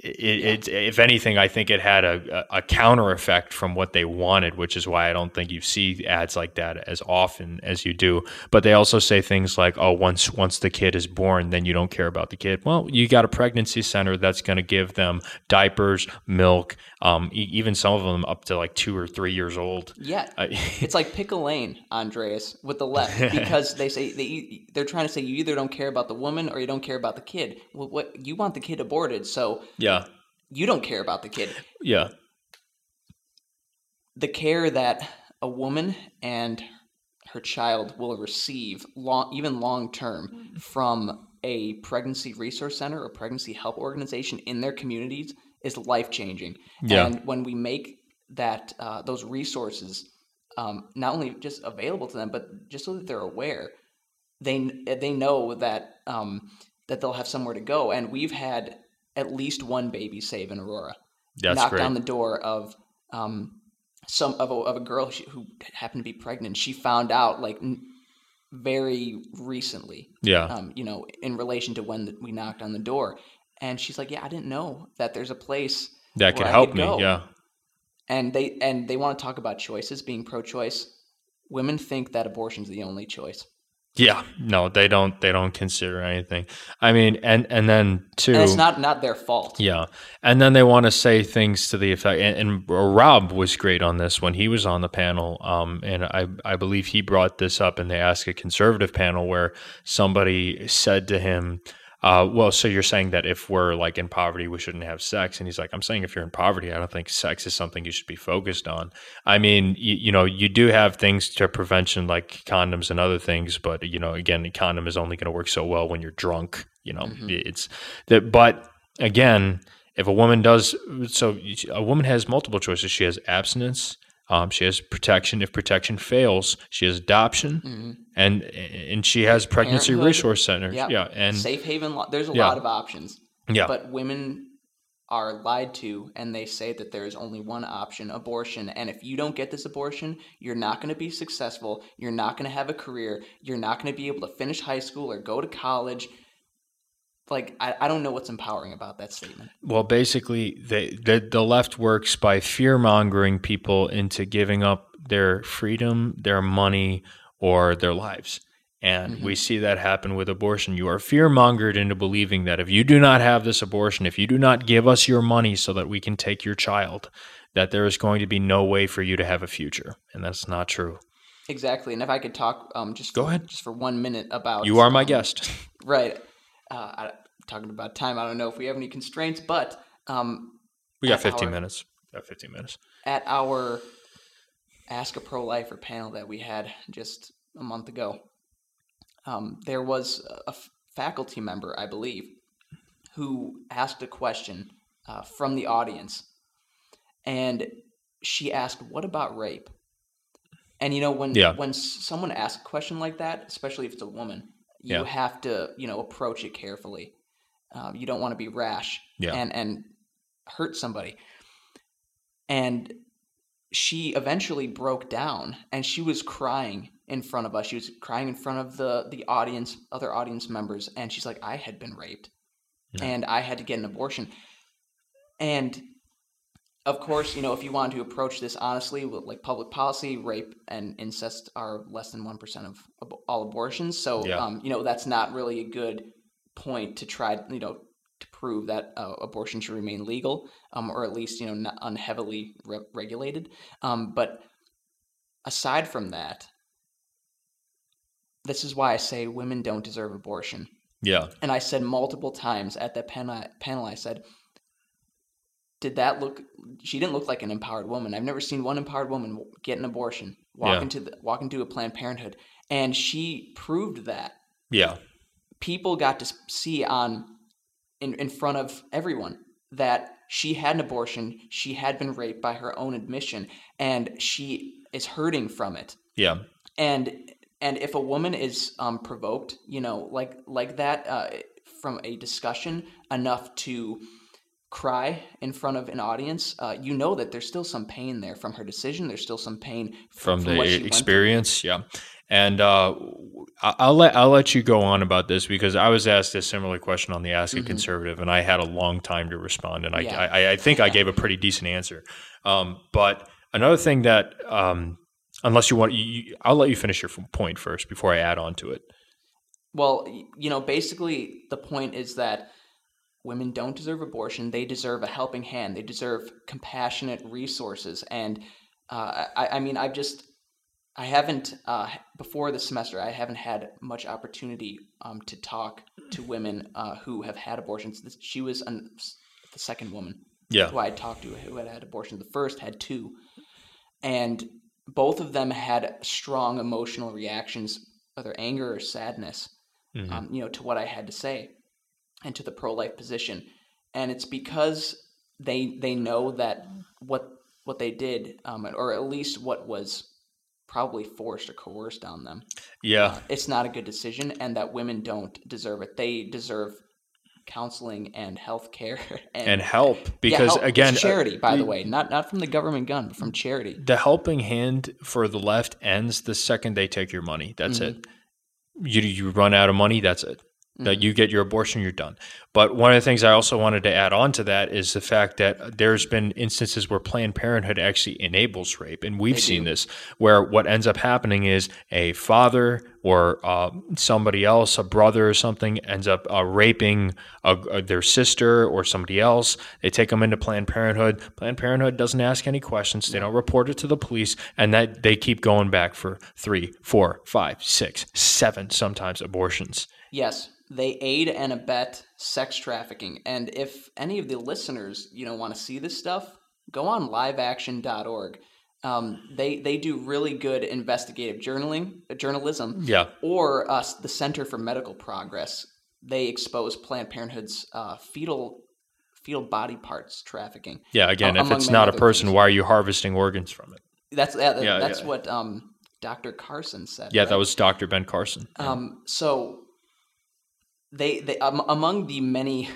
It, yeah. it, if anything, I think it had a, a counter effect from what they wanted, which is why I don't think you see ads like that as often as you do. But they also say things like, oh, once once the kid is born, then you don't care about the kid. Well, you got a pregnancy center that's going to give them diapers, milk, um, e- even some of them up to like two or three years old. Yeah. Uh, it's like pick a lane, Andreas, with the left, because they say they, they're trying to say you either don't care about the woman or you don't care about the kid. Well, what, you want the kid aborted. So yeah. Yeah. You don't care about the kid. Yeah. The care that a woman and her child will receive, long, even long term, from a pregnancy resource center or pregnancy help organization in their communities is life changing. Yeah. And when we make that uh, those resources um, not only just available to them, but just so that they're aware, they they know that um, that they'll have somewhere to go. And we've had at least one baby save in Aurora. That's knocked great. Down the door of um, some of a, of a girl who happened to be pregnant. She found out like n- very recently. Yeah. Um, you know, in relation to when we knocked on the door, and she's like, "Yeah, I didn't know that there's a place that could help me." Go. Yeah. And they and they want to talk about choices, being pro-choice. Women think that abortion's the only choice. Yeah, no, they don't. They don't consider anything. I mean, and and then too, and it's not not their fault. Yeah, and then they want to say things to the effect. And, and Rob was great on this when he was on the panel. Um, and I I believe he brought this up, and they asked a conservative panel where somebody said to him, Uh, well, so you're saying that if we're like in poverty, we shouldn't have sex. And he's like, I'm saying if you're in poverty, I don't think sex is something you should be focused on. I mean, you, you know, you do have things to prevention like condoms and other things, but you know, again, the condom is only going to work so well when you're drunk, you know, mm-hmm. it's that, but again, if a woman does, so a woman has multiple choices. She has abstinence. Um, she has protection. If protection fails, she has adoption, mm-hmm. and and she has pregnancy resource centers. Yep. Yeah, and safe haven. Lo- there's a yeah. lot of options. Yeah, but women are lied to, and they say that there is only one option: abortion. And if you don't get this abortion, you're not going to be successful. You're not going to have a career. You're not going to be able to finish high school or go to college. Like, I, I don't know what's empowering about that statement. Well, basically, they, they, the left works by fear-mongering people into giving up their freedom, their money, or their lives. And mm-hmm. we see that happen with abortion. You are fear-mongered into believing that if you do not have this abortion, if you do not give us your money so that we can take your child, that there is going to be no way for you to have a future. And that's not true. Exactly. And if I could talk um, just, Go ahead. just for one minute about... You are my um, guest. Right. Uh, I, talking about time, I don't know if we have any constraints, but um, we got fifteen our, minutes. Got fifteen minutes at our Ask a Pro-Lifer panel that we had just a month ago. Um, there was a f- faculty member, I believe, who asked a question uh, from the audience, and she asked, "What about rape?" And you know, when yeah. when someone asks a question like that, especially if it's a woman, you yeah. have to, you know, approach it carefully. Um, you don't want to be rash yeah. and, and hurt somebody. And she eventually broke down, and she was crying in front of us. She was crying in front of the, the audience, other audience members. And she's like, I had been raped yeah. and I had to get an abortion. And of course, you know, if you want to approach this honestly with like public policy, rape and incest are less than one percent of ab- all abortions. So, yeah. um, you know, that's not really a good point to try, you know, to prove that uh, abortion should remain legal um, or at least, you know, not unheavily re- regulated. Um, but aside from that, this is why I say women don't deserve abortion. Yeah. And I said multiple times at that panel, panel I said, Did that look? She didn't look like an empowered woman. I've never seen one empowered woman get an abortion, walk yeah. into the, walk into a Planned Parenthood, and she proved that. Yeah, people got to see on in in front of everyone that she had an abortion. She had been raped by her own admission, and she is hurting from it. Yeah, and and if a woman is um, provoked, you know, like like that uh, from a discussion enough to cry in front of an audience, uh, you know that there's still some pain there from her decision. There's still some pain from, from, from the what she experience. Yeah. And uh, I'll let I'll let you go on about this, because I was asked a similar question on the Ask a mm-hmm. Conservative, and I had a long time to respond, and I yeah. I, I think yeah. I gave a pretty decent answer. Um, but another thing that, um, unless you want, you, I'll let you finish your point first before I add on to it. Well, you know, basically the point is that women don't deserve abortion; they deserve a helping hand. They deserve compassionate resources, and uh, I, I mean, I've just. I haven't, uh, before this semester, I haven't had much opportunity um, to talk to women uh, who have had abortions. She was an, the second woman yeah. who I had talked to who had had abortion. The first had two. And both of them had strong emotional reactions, whether anger or sadness, mm-hmm. um, you know, to what I had to say and to the pro-life position. And it's because they they know that what, what they did, um, or at least what was probably forced or coerced on them. Yeah. Uh, it's not a good decision, and that women don't deserve it. They deserve counseling and health care. And, and help, because yeah, help. Again, it's charity, by uh, the way, not, not from the government gun, but from charity. The helping hand for the left ends the second they take your money. That's mm-hmm. it. You, you run out of money. That's it. That you get your abortion, you're done. But one of the things I also wanted to add on to that is the fact that there's been instances where Planned Parenthood actually enables rape. And we've they seen do. this, where what ends up happening is a father or uh, somebody else, a brother or something, ends up uh, raping a, a, their sister or somebody else. They take them into Planned Parenthood. Planned Parenthood doesn't ask any questions. They don't report it to the police. And that they keep going back for three, four, five, six, seven, sometimes abortions. Yes. They aid and abet sex trafficking. And if any of the listeners, you know, want to see this stuff, go on live action dot org. Um, they they do really good investigative journaling, uh, journalism. Yeah. Or uh, the Center for Medical Progress. They expose Planned Parenthood's uh, fetal fetal body parts trafficking. Yeah. Again, um, if it's not a person, things. Why are you harvesting organs from it? That's uh, yeah, that's yeah. what um, Doctor Carson said. Yeah, right? That was Doctor Ben Carson. Yeah. Um. So. They they um, among the many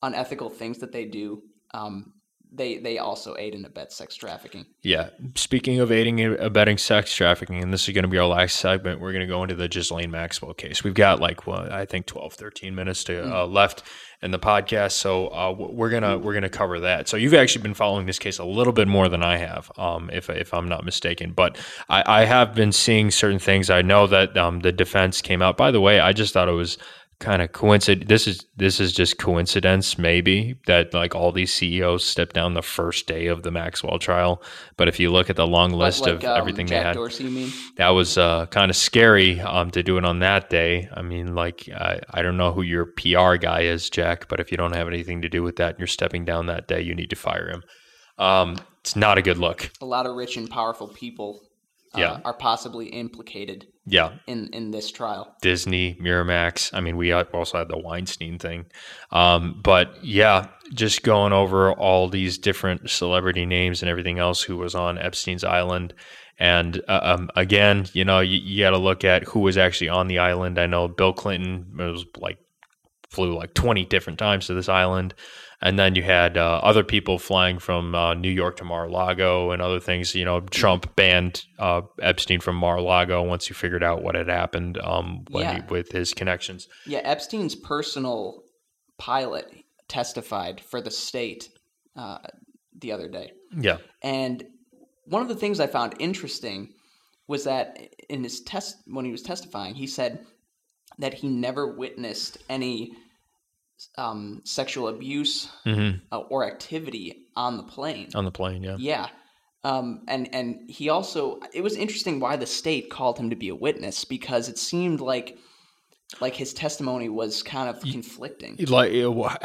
unethical things that they do, um, they they also aid and abet sex trafficking. Yeah. Speaking of aiding and abetting sex trafficking, and this is going to be our last segment, we're going to go into the Ghislaine Maxwell case. We've got like well, I think twelve, thirteen minutes to uh, mm. left in the podcast, so uh, we're gonna mm. we're gonna cover that. So you've actually been following this case a little bit more than I have, um, if if I'm not mistaken. But I, I have been seeing certain things. I know that um, the defense came out. By the way, I just thought it was. Kind of coincidence. This is this is just coincidence, maybe, that like all these C E Os stepped down the first day of the Maxwell trial. But if you look at the long list like, of um, everything Jack they had, Dorsey, you mean? That was uh, kind of scary um, to do it on that day. I mean, like I, I don't know who your P R guy is, Jack, but if you don't have anything to do with that, and you're stepping down that day, you need to fire him. Um, it's not a good look. A lot of rich and powerful people. Uh, yeah. are possibly implicated yeah. in, in this trial. Disney, Miramax. I mean, we also had the Weinstein thing. Um, but yeah, just going over all these different celebrity names and everything else who was on Epstein's Island. And uh, um, again, you know, you, you got to look at who was actually on the island. I know Bill Clinton was like flew like twenty different times to this island. And then you had uh, other people flying from uh, New York to Mar-a-Lago and other things. You know, Trump banned uh, Epstein from Mar-a-Lago once he figured out what had happened um, when yeah. he, with his connections. Yeah, Epstein's personal pilot testified for the state uh, the other day. Yeah. And one of the things I found interesting was that in his test, when he was testifying, he said that he never witnessed any Um, sexual abuse mm-hmm. uh, or activity on the plane. On the plane, yeah. Yeah. Um, and, and he also, it was interesting why the state called him to be a witness, because it seemed like like his testimony was kind of conflicting. Like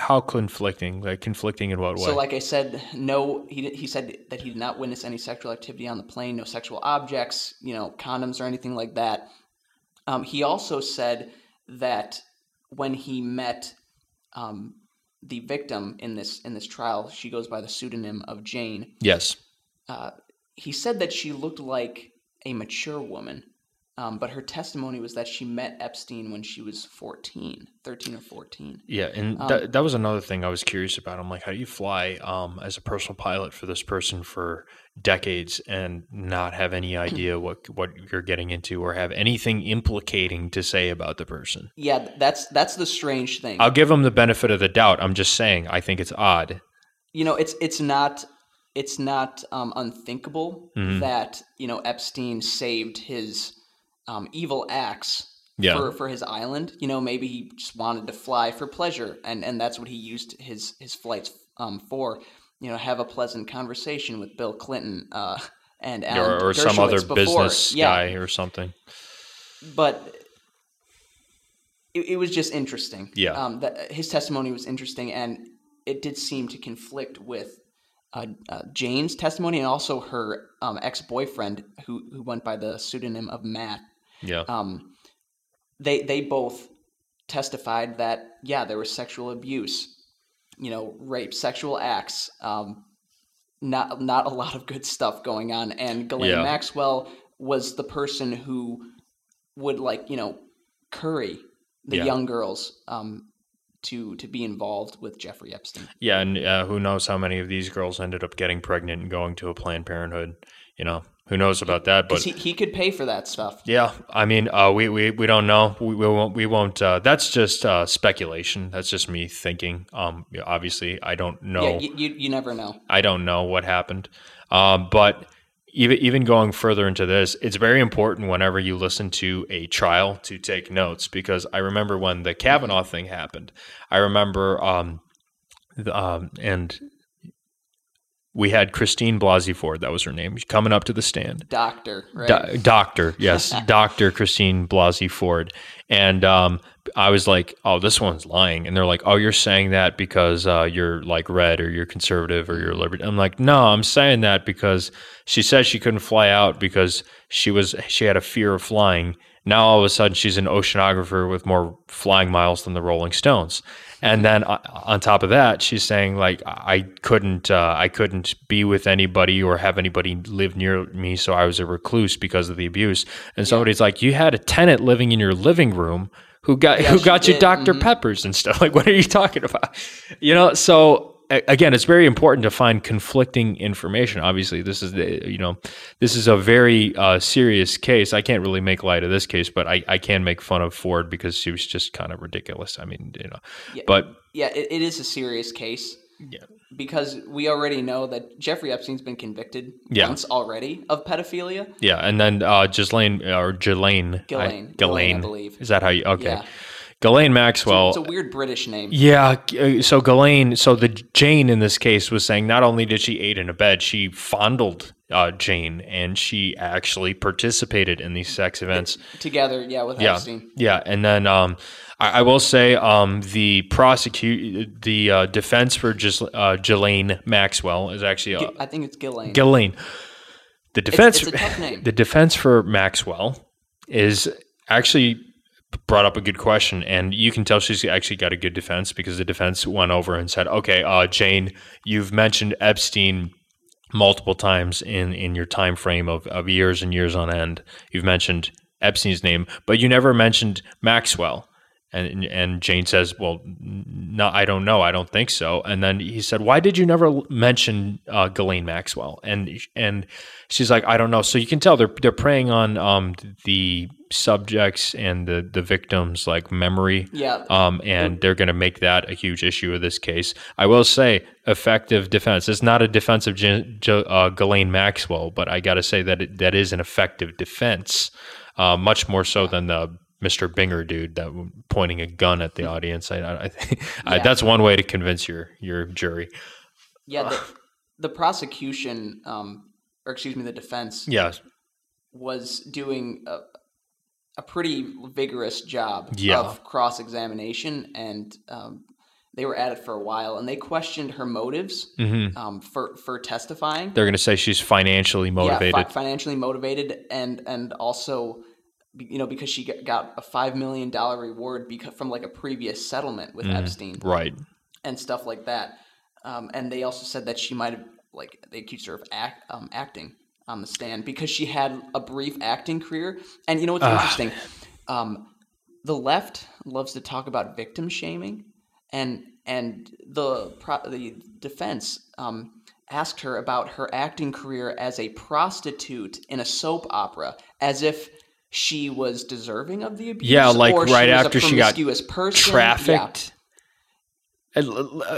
how conflicting? Like conflicting in what way? So like I said, no, he he said that he did not witness any sexual activity on the plane, no sexual objects, you know, condoms or anything like that. Um, he also said that when he met Um, the victim in this in this trial, she goes by the pseudonym of Jane. Yes. Uh, he said that she looked like a mature woman, Um, but her testimony was that she met Epstein when she was fourteen, thirteen or fourteen. Yeah. And um, that, that was another thing I was curious about. I'm like, how do you fly um, as a personal pilot for this person for decades and not have any idea what, what you're getting into or have anything implicating to say about the person? Yeah, that's that's the strange thing. I'll give them the benefit of the doubt. I'm just saying, I think it's odd. You know, it's it's not it's not um, unthinkable mm-hmm. that, you know, Epstein saved his Um, evil acts yeah. for, for his island. You know, maybe he just wanted to fly for pleasure, and, and that's what he used his his flights um, for. You know, have a pleasant conversation with Bill Clinton uh, and Alan or, or some other before. business yeah. guy or something. But it, it was just interesting. Yeah, um, that his testimony was interesting, and it did seem to conflict with Uh, uh, Jane's testimony, and also her um, ex-boyfriend, who who went by the pseudonym of Matt. Yeah. Um, they they both testified that yeah, there was sexual abuse, you know, rape, sexual acts, um, not not a lot of good stuff going on. And Ghislaine yeah. Maxwell was the person who would, like, you know, curry the yeah. young girls. Um, to to be involved with Jeffrey Epstein. Yeah, and uh, who knows how many of these girls ended up getting pregnant and going to a Planned Parenthood, you know, who knows about that. But he, he could pay for that stuff. Yeah, I mean, uh, we, we, we don't know. We, we won't, we won't uh, that's just uh, speculation. That's just me thinking. Um, obviously, I don't know. Yeah, you, you, you never know. I don't know what happened. Um, but even, even going further into this, it's very important whenever you listen to a trial to take notes, because I remember when the Kavanaugh thing happened, I remember um, the, um, and we had Christine Blasey Ford, that was her name, coming up to the stand. Doctor, right? Do- doctor, yes, Doctor Christine Blasey Ford. And um, I was like, oh, this one's lying. And they're like, oh, you're saying that because uh, you're like red or you're conservative or you're liberal. I'm like, no, I'm saying that because she said she couldn't fly out because she was she had a fear of flying. Now all of a sudden she's an oceanographer with more flying miles than the Rolling Stones. And then uh, on top of that, she's saying like, I couldn't uh, I couldn't be with anybody or have anybody live near me. So I was a recluse because of the abuse. And somebody's yeah. like, you had a tenant living in your living room who got yeah, who got you did. Doctor Mm-hmm. Peppers and stuff. Like, what are you talking about? You know, so again, it's very important to find conflicting information. Obviously, this is the, you know, this is a very uh, serious case. I can't really make light of this case, but I, I can make fun of Ford because she was just kind of ridiculous. I mean, you know, yeah, but yeah, it, it is a serious case. Yeah, because we already know that Jeffrey Epstein's been convicted yeah. once already of pedophilia. Yeah, and then uh, Ghislaine or Ghislaine, Ghislaine, I, Ghislaine, I believe. Is that how you? Okay. Yeah. Ghislaine Maxwell. It's a, it's a weird British name. Yeah. So Ghislaine, so the Jane in this case was saying not only did she aid in a bed, she fondled uh, Jane, and she actually participated in these sex events. Together, yeah, with yeah, Epstein. Yeah. And then um, I, I will say um, the prosecute, the uh, defense for Gis- uh, Ghislaine Maxwell is actually. Uh, I think it's Ghislaine. Ghislaine. The defense, it's, it's a tough name. The defense for Maxwell is actually brought up a good question, and you can tell she's actually got a good defense because the defense went over and said, okay, uh, Jane, you've mentioned Epstein multiple times in, in your time frame of, of years and years on end. You've mentioned Epstein's name, but you never mentioned Maxwell. And and Jane says, well, no, I don't know. I don't think so. And then he said, why did you never mention uh, Ghislaine Maxwell? And and she's like, I don't know. So you can tell they're they're preying on um, the subjects and the, the victims' like memory. Yeah. Um, and they're going to make that a huge issue of this case. I will say, effective defense. It's not a defense of G- G- uh, Ghislaine Maxwell, but I got to say that it, that is an effective defense, uh, much more so than the Mister Binger dude that pointing a gun at the audience. I, I think yeah. that's one way to convince your your jury. Yeah, the, the prosecution, um, or excuse me, the defense, yes, was doing a, a pretty vigorous job yeah. of cross examination, and um, they were at it for a while, and they questioned her motives mm-hmm. um, for for testifying. They're going to say she's financially motivated, yeah, fi- financially motivated, and and also, you know, because she got a five million dollars reward because, from like a previous settlement with mm, Epstein. Right. And stuff like that. Um, and they also said that she might have, like, they accused her of act, um, acting on the stand because she had a brief acting career. And you know what's uh, interesting? Um, the left loves to talk about victim shaming, and and the pro- the defense um, asked her about her acting career as a prostitute in a soap opera, as if she was deserving of the abuse. Yeah, like or right she after was a promiscuous she got person. trafficked. Yeah.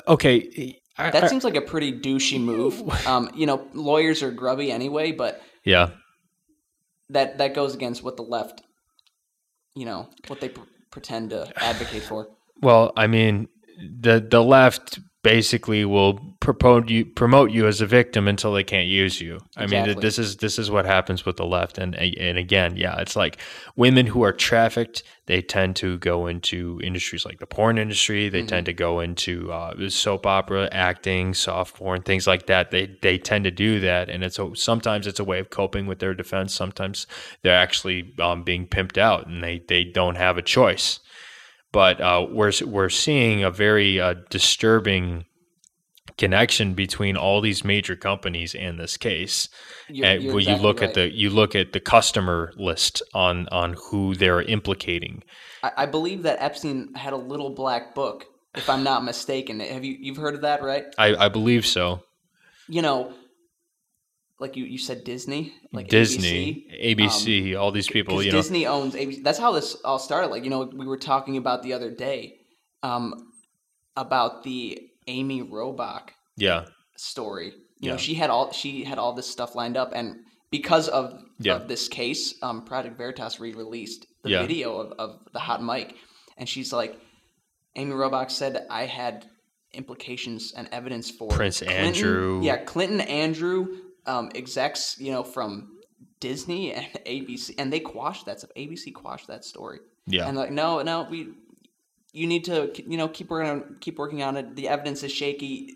Okay. That seems like a pretty douchey move. Um, you know, lawyers are grubby anyway, but yeah, that that goes against what the left, you know, what they pr- pretend to advocate for. Well, I mean, the the left basically will promote you promote you as a victim until they can't use you. Exactly. I mean, this is this is what happens with the left, and and again, yeah, it's like women who are trafficked. They tend to go into industries like the porn industry. They mm-hmm. tend to go into uh, soap opera, acting, soft porn, things like that. They they tend to do that, and it's a, sometimes it's a way of coping with their defense. Sometimes they're actually um, being pimped out, and they they don't have a choice. But uh, we're we're seeing a very uh, disturbing connection between all these major companies and this case. You're, and you're when exactly you look right. at the you look at the customer list on on who they're implicating. I, I believe that Epstein had a little black book, if I'm not mistaken. Have you you've heard of that, right? I, I believe so. You know, like you, you said, Disney, like Disney, A B C, um, all these people. You know, Disney owns A B C. That's how this all started. Like, you know, we were talking about the other day um, about the Amy Robach yeah. story. You yeah. know, she had all she had all this stuff lined up, and because of, yeah. of this case, um, Project Veritas re-released the yeah. video of, of the hot mic, and she's like, Amy Robach said, I had implications and evidence for Prince Clinton, Andrew, yeah, Clinton, Andrew, um, execs, you know, from Disney and A B C, and they quashed that stuff. A B C quashed that story. Yeah, and like, no, no, we. You need to, you know, keep working, keep working on it. The evidence is shaky.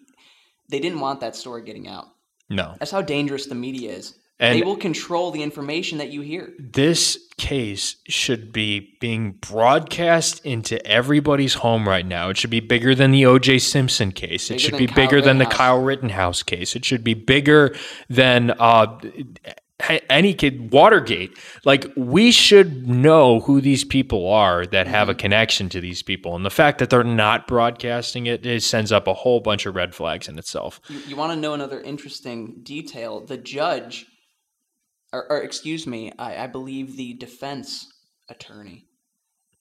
They didn't want that story getting out. No. That's how dangerous the media is. And they will control the information that you hear. This case should be being broadcast into everybody's home right now. It should be bigger than the O J Simpson case. Bigger it should be Kyle bigger Rittenhouse. than the Kyle Rittenhouse case. It should be bigger than uh, any kid, Watergate. Like, we should know who these people are that have mm-hmm. a connection to these people. And the fact that they're not broadcasting it, it sends up a whole bunch of red flags in itself. You, you want to know another interesting detail? The judge, or, or excuse me, I, I believe the defense attorney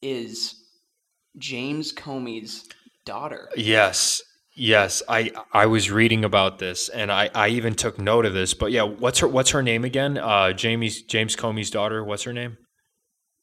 is James Comey's daughter. Yes. Yes, I, I was reading about this, and I, I even took note of this. But yeah, what's her what's her name again? Uh, Jamie's James Comey's daughter. What's her name?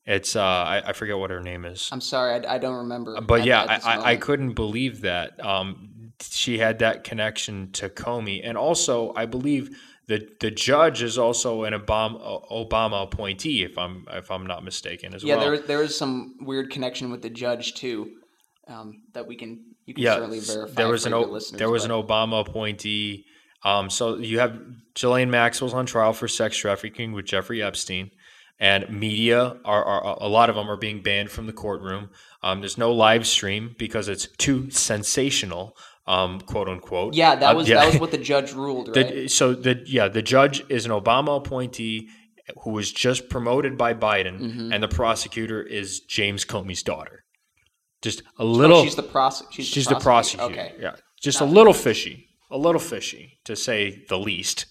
It's uh, I, I forget what her name is. I'm sorry, I, I don't remember. But at, yeah, at I, I couldn't believe that um, she had that connection to Comey, and also I believe the the judge is also an Obama Obama appointee, if I'm if I'm not mistaken as yeah, well. Yeah, there there is some weird connection with the judge too um, that we can. You can yeah, certainly verify there was an o- there was but. an Obama appointee. Um, so you have Ghislaine Maxwell's on trial for sex trafficking with Jeffrey Epstein, and media are, are a lot of them are being banned from the courtroom. Um, there's no live stream because it's too sensational, um, quote unquote. Yeah, that was uh, yeah. that was what the judge ruled, right? The, so the yeah the judge is an Obama appointee who was just promoted by Biden, mm-hmm. and the prosecutor is James Comey's daughter. Just a little. Oh, she's the prosecutor. She's, she's the prosecutor. Okay. Yeah. Just Not a little fishy. A little fishy, to say the least.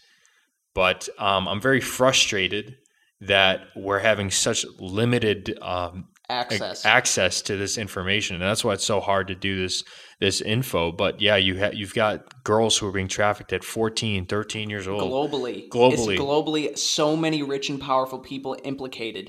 But um, I'm very frustrated that we're having such limited um, access a- access to this information, and that's why it's so hard to do this this info. But yeah, you ha- you've got girls who are being trafficked at fourteen, thirteen years old. Globally, globally, it's globally, so many rich and powerful people implicated.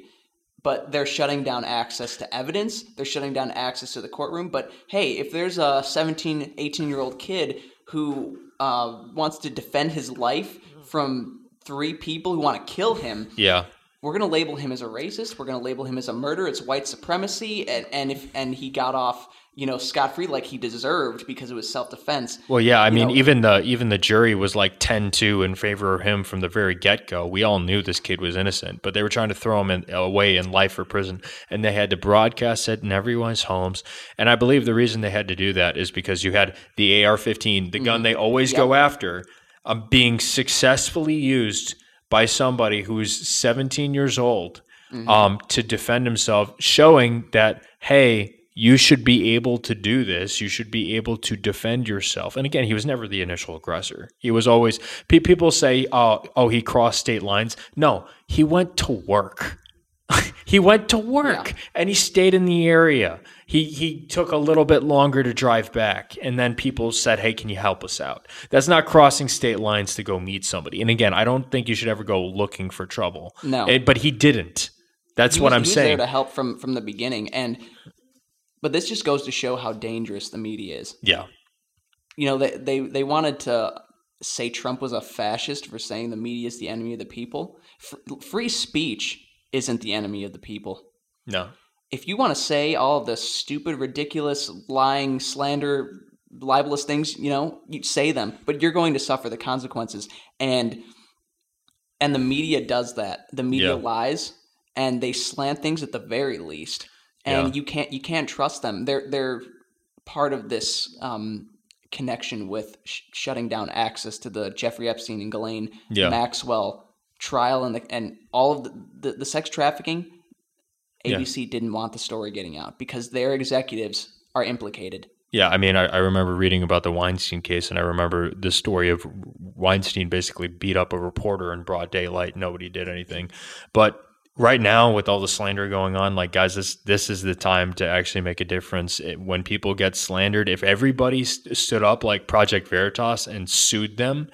But they're shutting down access to evidence. They're shutting down access to the courtroom. But hey, if there's a seventeen, eighteen-year-old kid who uh, wants to defend his life from three people who want to kill him, yeah, we're going to label him as a racist. We're going to label him as a murderer. It's white supremacy. And, and if and he got off, you know, scot-free like he deserved because it was self-defense. Well, yeah, I you mean, know, even the even the jury was like ten two in favor of him from the very get-go. We all knew this kid was innocent, but they were trying to throw him in, away in life or prison, and they had to broadcast it in everyone's homes. And I believe the reason they had to do that is because you had the A R fifteen, the mm-hmm. gun they always yep. go after, um, being successfully used by somebody who is seventeen years old mm-hmm. um, to defend himself, showing that, hey, you should be able to do this. You should be able to defend yourself. And again, he was never the initial aggressor. He was always, pe- people say, oh, oh, he crossed state lines. No, he went to work. He went to work yeah. and he stayed in the area. He he took a little bit longer to drive back. And then people said, hey, can you help us out? That's not crossing state lines to go meet somebody. And again, I don't think you should ever go looking for trouble. No. It, but he didn't. That's he what was, I'm he was saying. He there to help from, from the beginning. And but this just goes to show how dangerous the media is. Yeah. You know, they, they, they wanted to say Trump was a fascist for saying the media is the enemy of the people. F- free speech isn't the enemy of the people. No. If you want to say all the stupid, ridiculous, lying, slander, libelous things, you know, you say them, but you're going to suffer the consequences. And and the media does that. The media yeah. lies and they slant things at the very least. And yeah. you can't you can't trust them. They're they're part of this um, connection with sh- shutting down access to the Jeffrey Epstein and Ghislaine yeah. Maxwell trial and the, and all of the, the, the sex trafficking. A B C yeah. didn't want the story getting out because their executives are implicated. Yeah, I mean, I, I remember reading about the Weinstein case, and I remember the story of Weinstein basically beat up a reporter in broad daylight. Nobody did anything. But right now, with all the slander going on, like, guys, this this is the time to actually make a difference. It, when people get slandered, if everybody st- stood up like Project Veritas and sued them.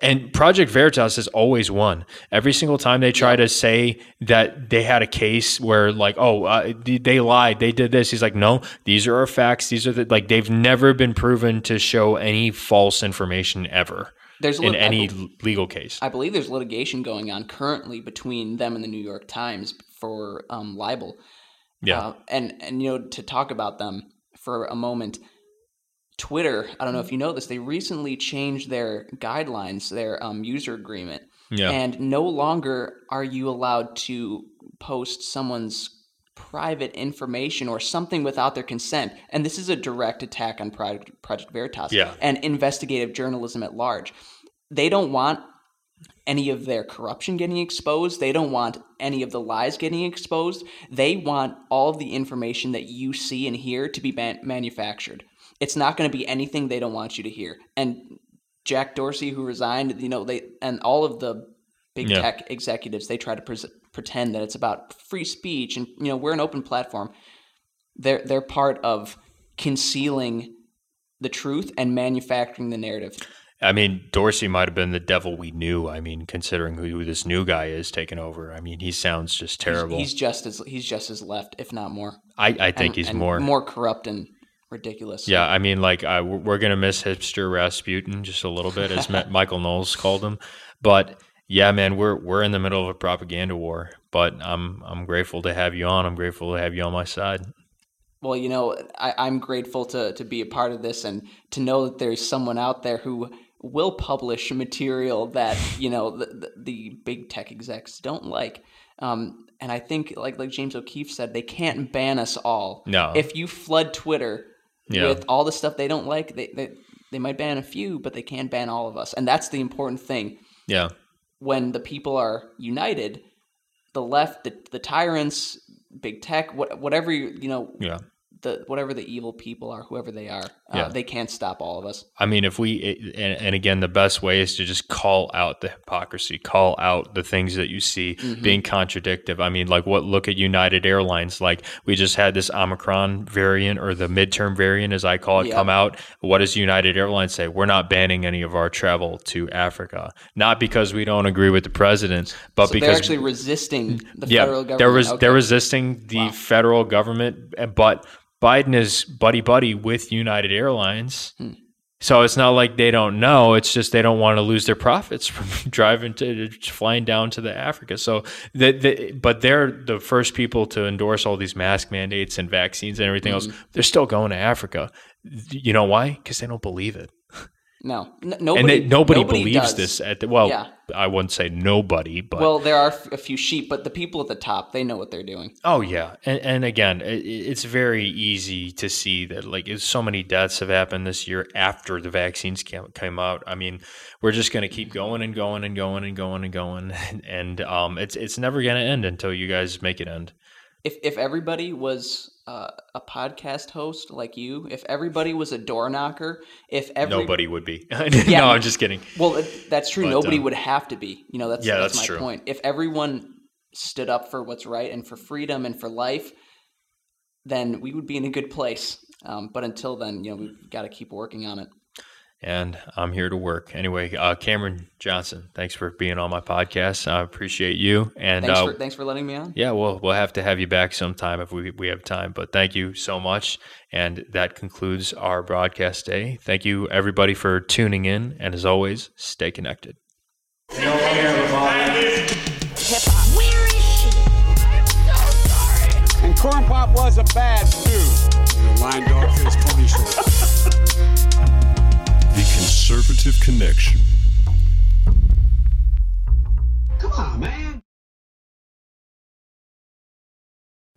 And Project Veritas has always won. Every single time they try to say that they had a case where, like, oh, uh, they lied, they did this. He's like, no, these are our facts. These are the, like, they've never been proven to show any false information ever there's in lit- any be- legal case. I believe there's litigation going on currently between them and the New York Times for um, libel. Yeah. Uh, and, and, you know, to talk about them for a moment, Twitter, I don't know if you know this, they recently changed their guidelines, their um, user agreement. Yeah. And no longer are you allowed to post someone's private information or something without their consent. And this is a direct attack on Project, Project Veritas yeah. and investigative journalism at large. They don't want any of their corruption getting exposed. They don't want any of the lies getting exposed. They want all of the information that you see and hear to be man- manufactured. It's not going to be anything they don't want you to hear. And Jack Dorsey, who resigned, you know, they and all of the big yeah. tech executives, they try to pre- pretend that it's about free speech and, you know, we're an open platform. They're they're part of concealing the truth and manufacturing the narrative. I mean, Dorsey might have been the devil we knew. I mean, considering who this new guy is taking over, I mean, he sounds just terrible. He's, he's just as he's just as left, if not more. I, I think and, he's and more more corrupt and ridiculous. Yeah, I mean, like, uh, we're going to miss hipster Rasputin just a little bit, as Michael Knowles called him. But yeah, man, we're we're in the middle of a propaganda war. But I'm I'm grateful to have you on. I'm grateful to have you on my side. Well, you know, I, I'm grateful to to be a part of this and to know that there's someone out there who will publish material that, you know, the, the, the big tech execs don't like. Um, and I think, like like James O'Keefe said, they can't ban us all. No. If you flood Twitter yeah. with all the stuff they don't like, they, they they might ban a few, but they can ban all of us. And that's the important thing. Yeah. When the people are united, the left, the, the tyrants, big tech, what, whatever, you, you know, yeah. the whatever the evil people are, whoever they are, uh, yeah. they can't stop all of us. I mean, if we, and, and again, the best way is to just call out the hypocrisy, call out the things that you see mm-hmm. being contradictive. I mean, like, what, look at United Airlines. Like, we just had this Omicron variant, or the midterm variant, as I call it, yeah. come out. What does United Airlines say? We're not banning any of our travel to Africa. Not because we don't agree with the president, but so because they're actually resisting the yeah, federal government. There was, okay. They're resisting the wow. federal government, but Biden is buddy-buddy with United Airlines. Hmm. So it's not like they don't know. It's just they don't want to lose their profits from driving to flying down to the Africa. So, the, the, but they're the first people to endorse all these mask mandates and vaccines and everything mm-hmm. else. They're still going to Africa. You know why? Because they don't believe it. No, N- nobody. And they, nobody, nobody believes does. this. At the, well, yeah. I wouldn't say nobody, but well, there are a few sheep, but the people at the top, they know what they're doing. Oh yeah, and, and again, it, it's very easy to see that like so many deaths have happened this year after the vaccines came, came out. I mean, we're just going to keep going and going and going and going and going, and, and um, it's it's never going to end until you guys make it end. If if everybody was uh, a podcast host like you, if everybody was a door knocker, if every... nobody would be. Yeah. No, I'm just kidding. Well, it, that's true. But, nobody um, would have to be. You know, that's yeah, that's, that's my true. point. If everyone stood up for what's right and for freedom and for life, then we would be in a good place. Um, but until then, you know, we've got to keep working on it. And I'm here to work. Anyway, uh, Cameron Johnson, thanks for being on my podcast. I appreciate you. And thanks, uh, for, thanks for letting me on. Yeah, well, we'll have to have you back sometime if we, we have time. But thank you so much. And that concludes our broadcast day. Thank you, everybody, for tuning in. And as always, stay connected. No way, hip-hop. Where is she? I'm so sorry. And Corn Pop was a bad dude. Line dog is pretty short. The Conservative Connection. Come on, man.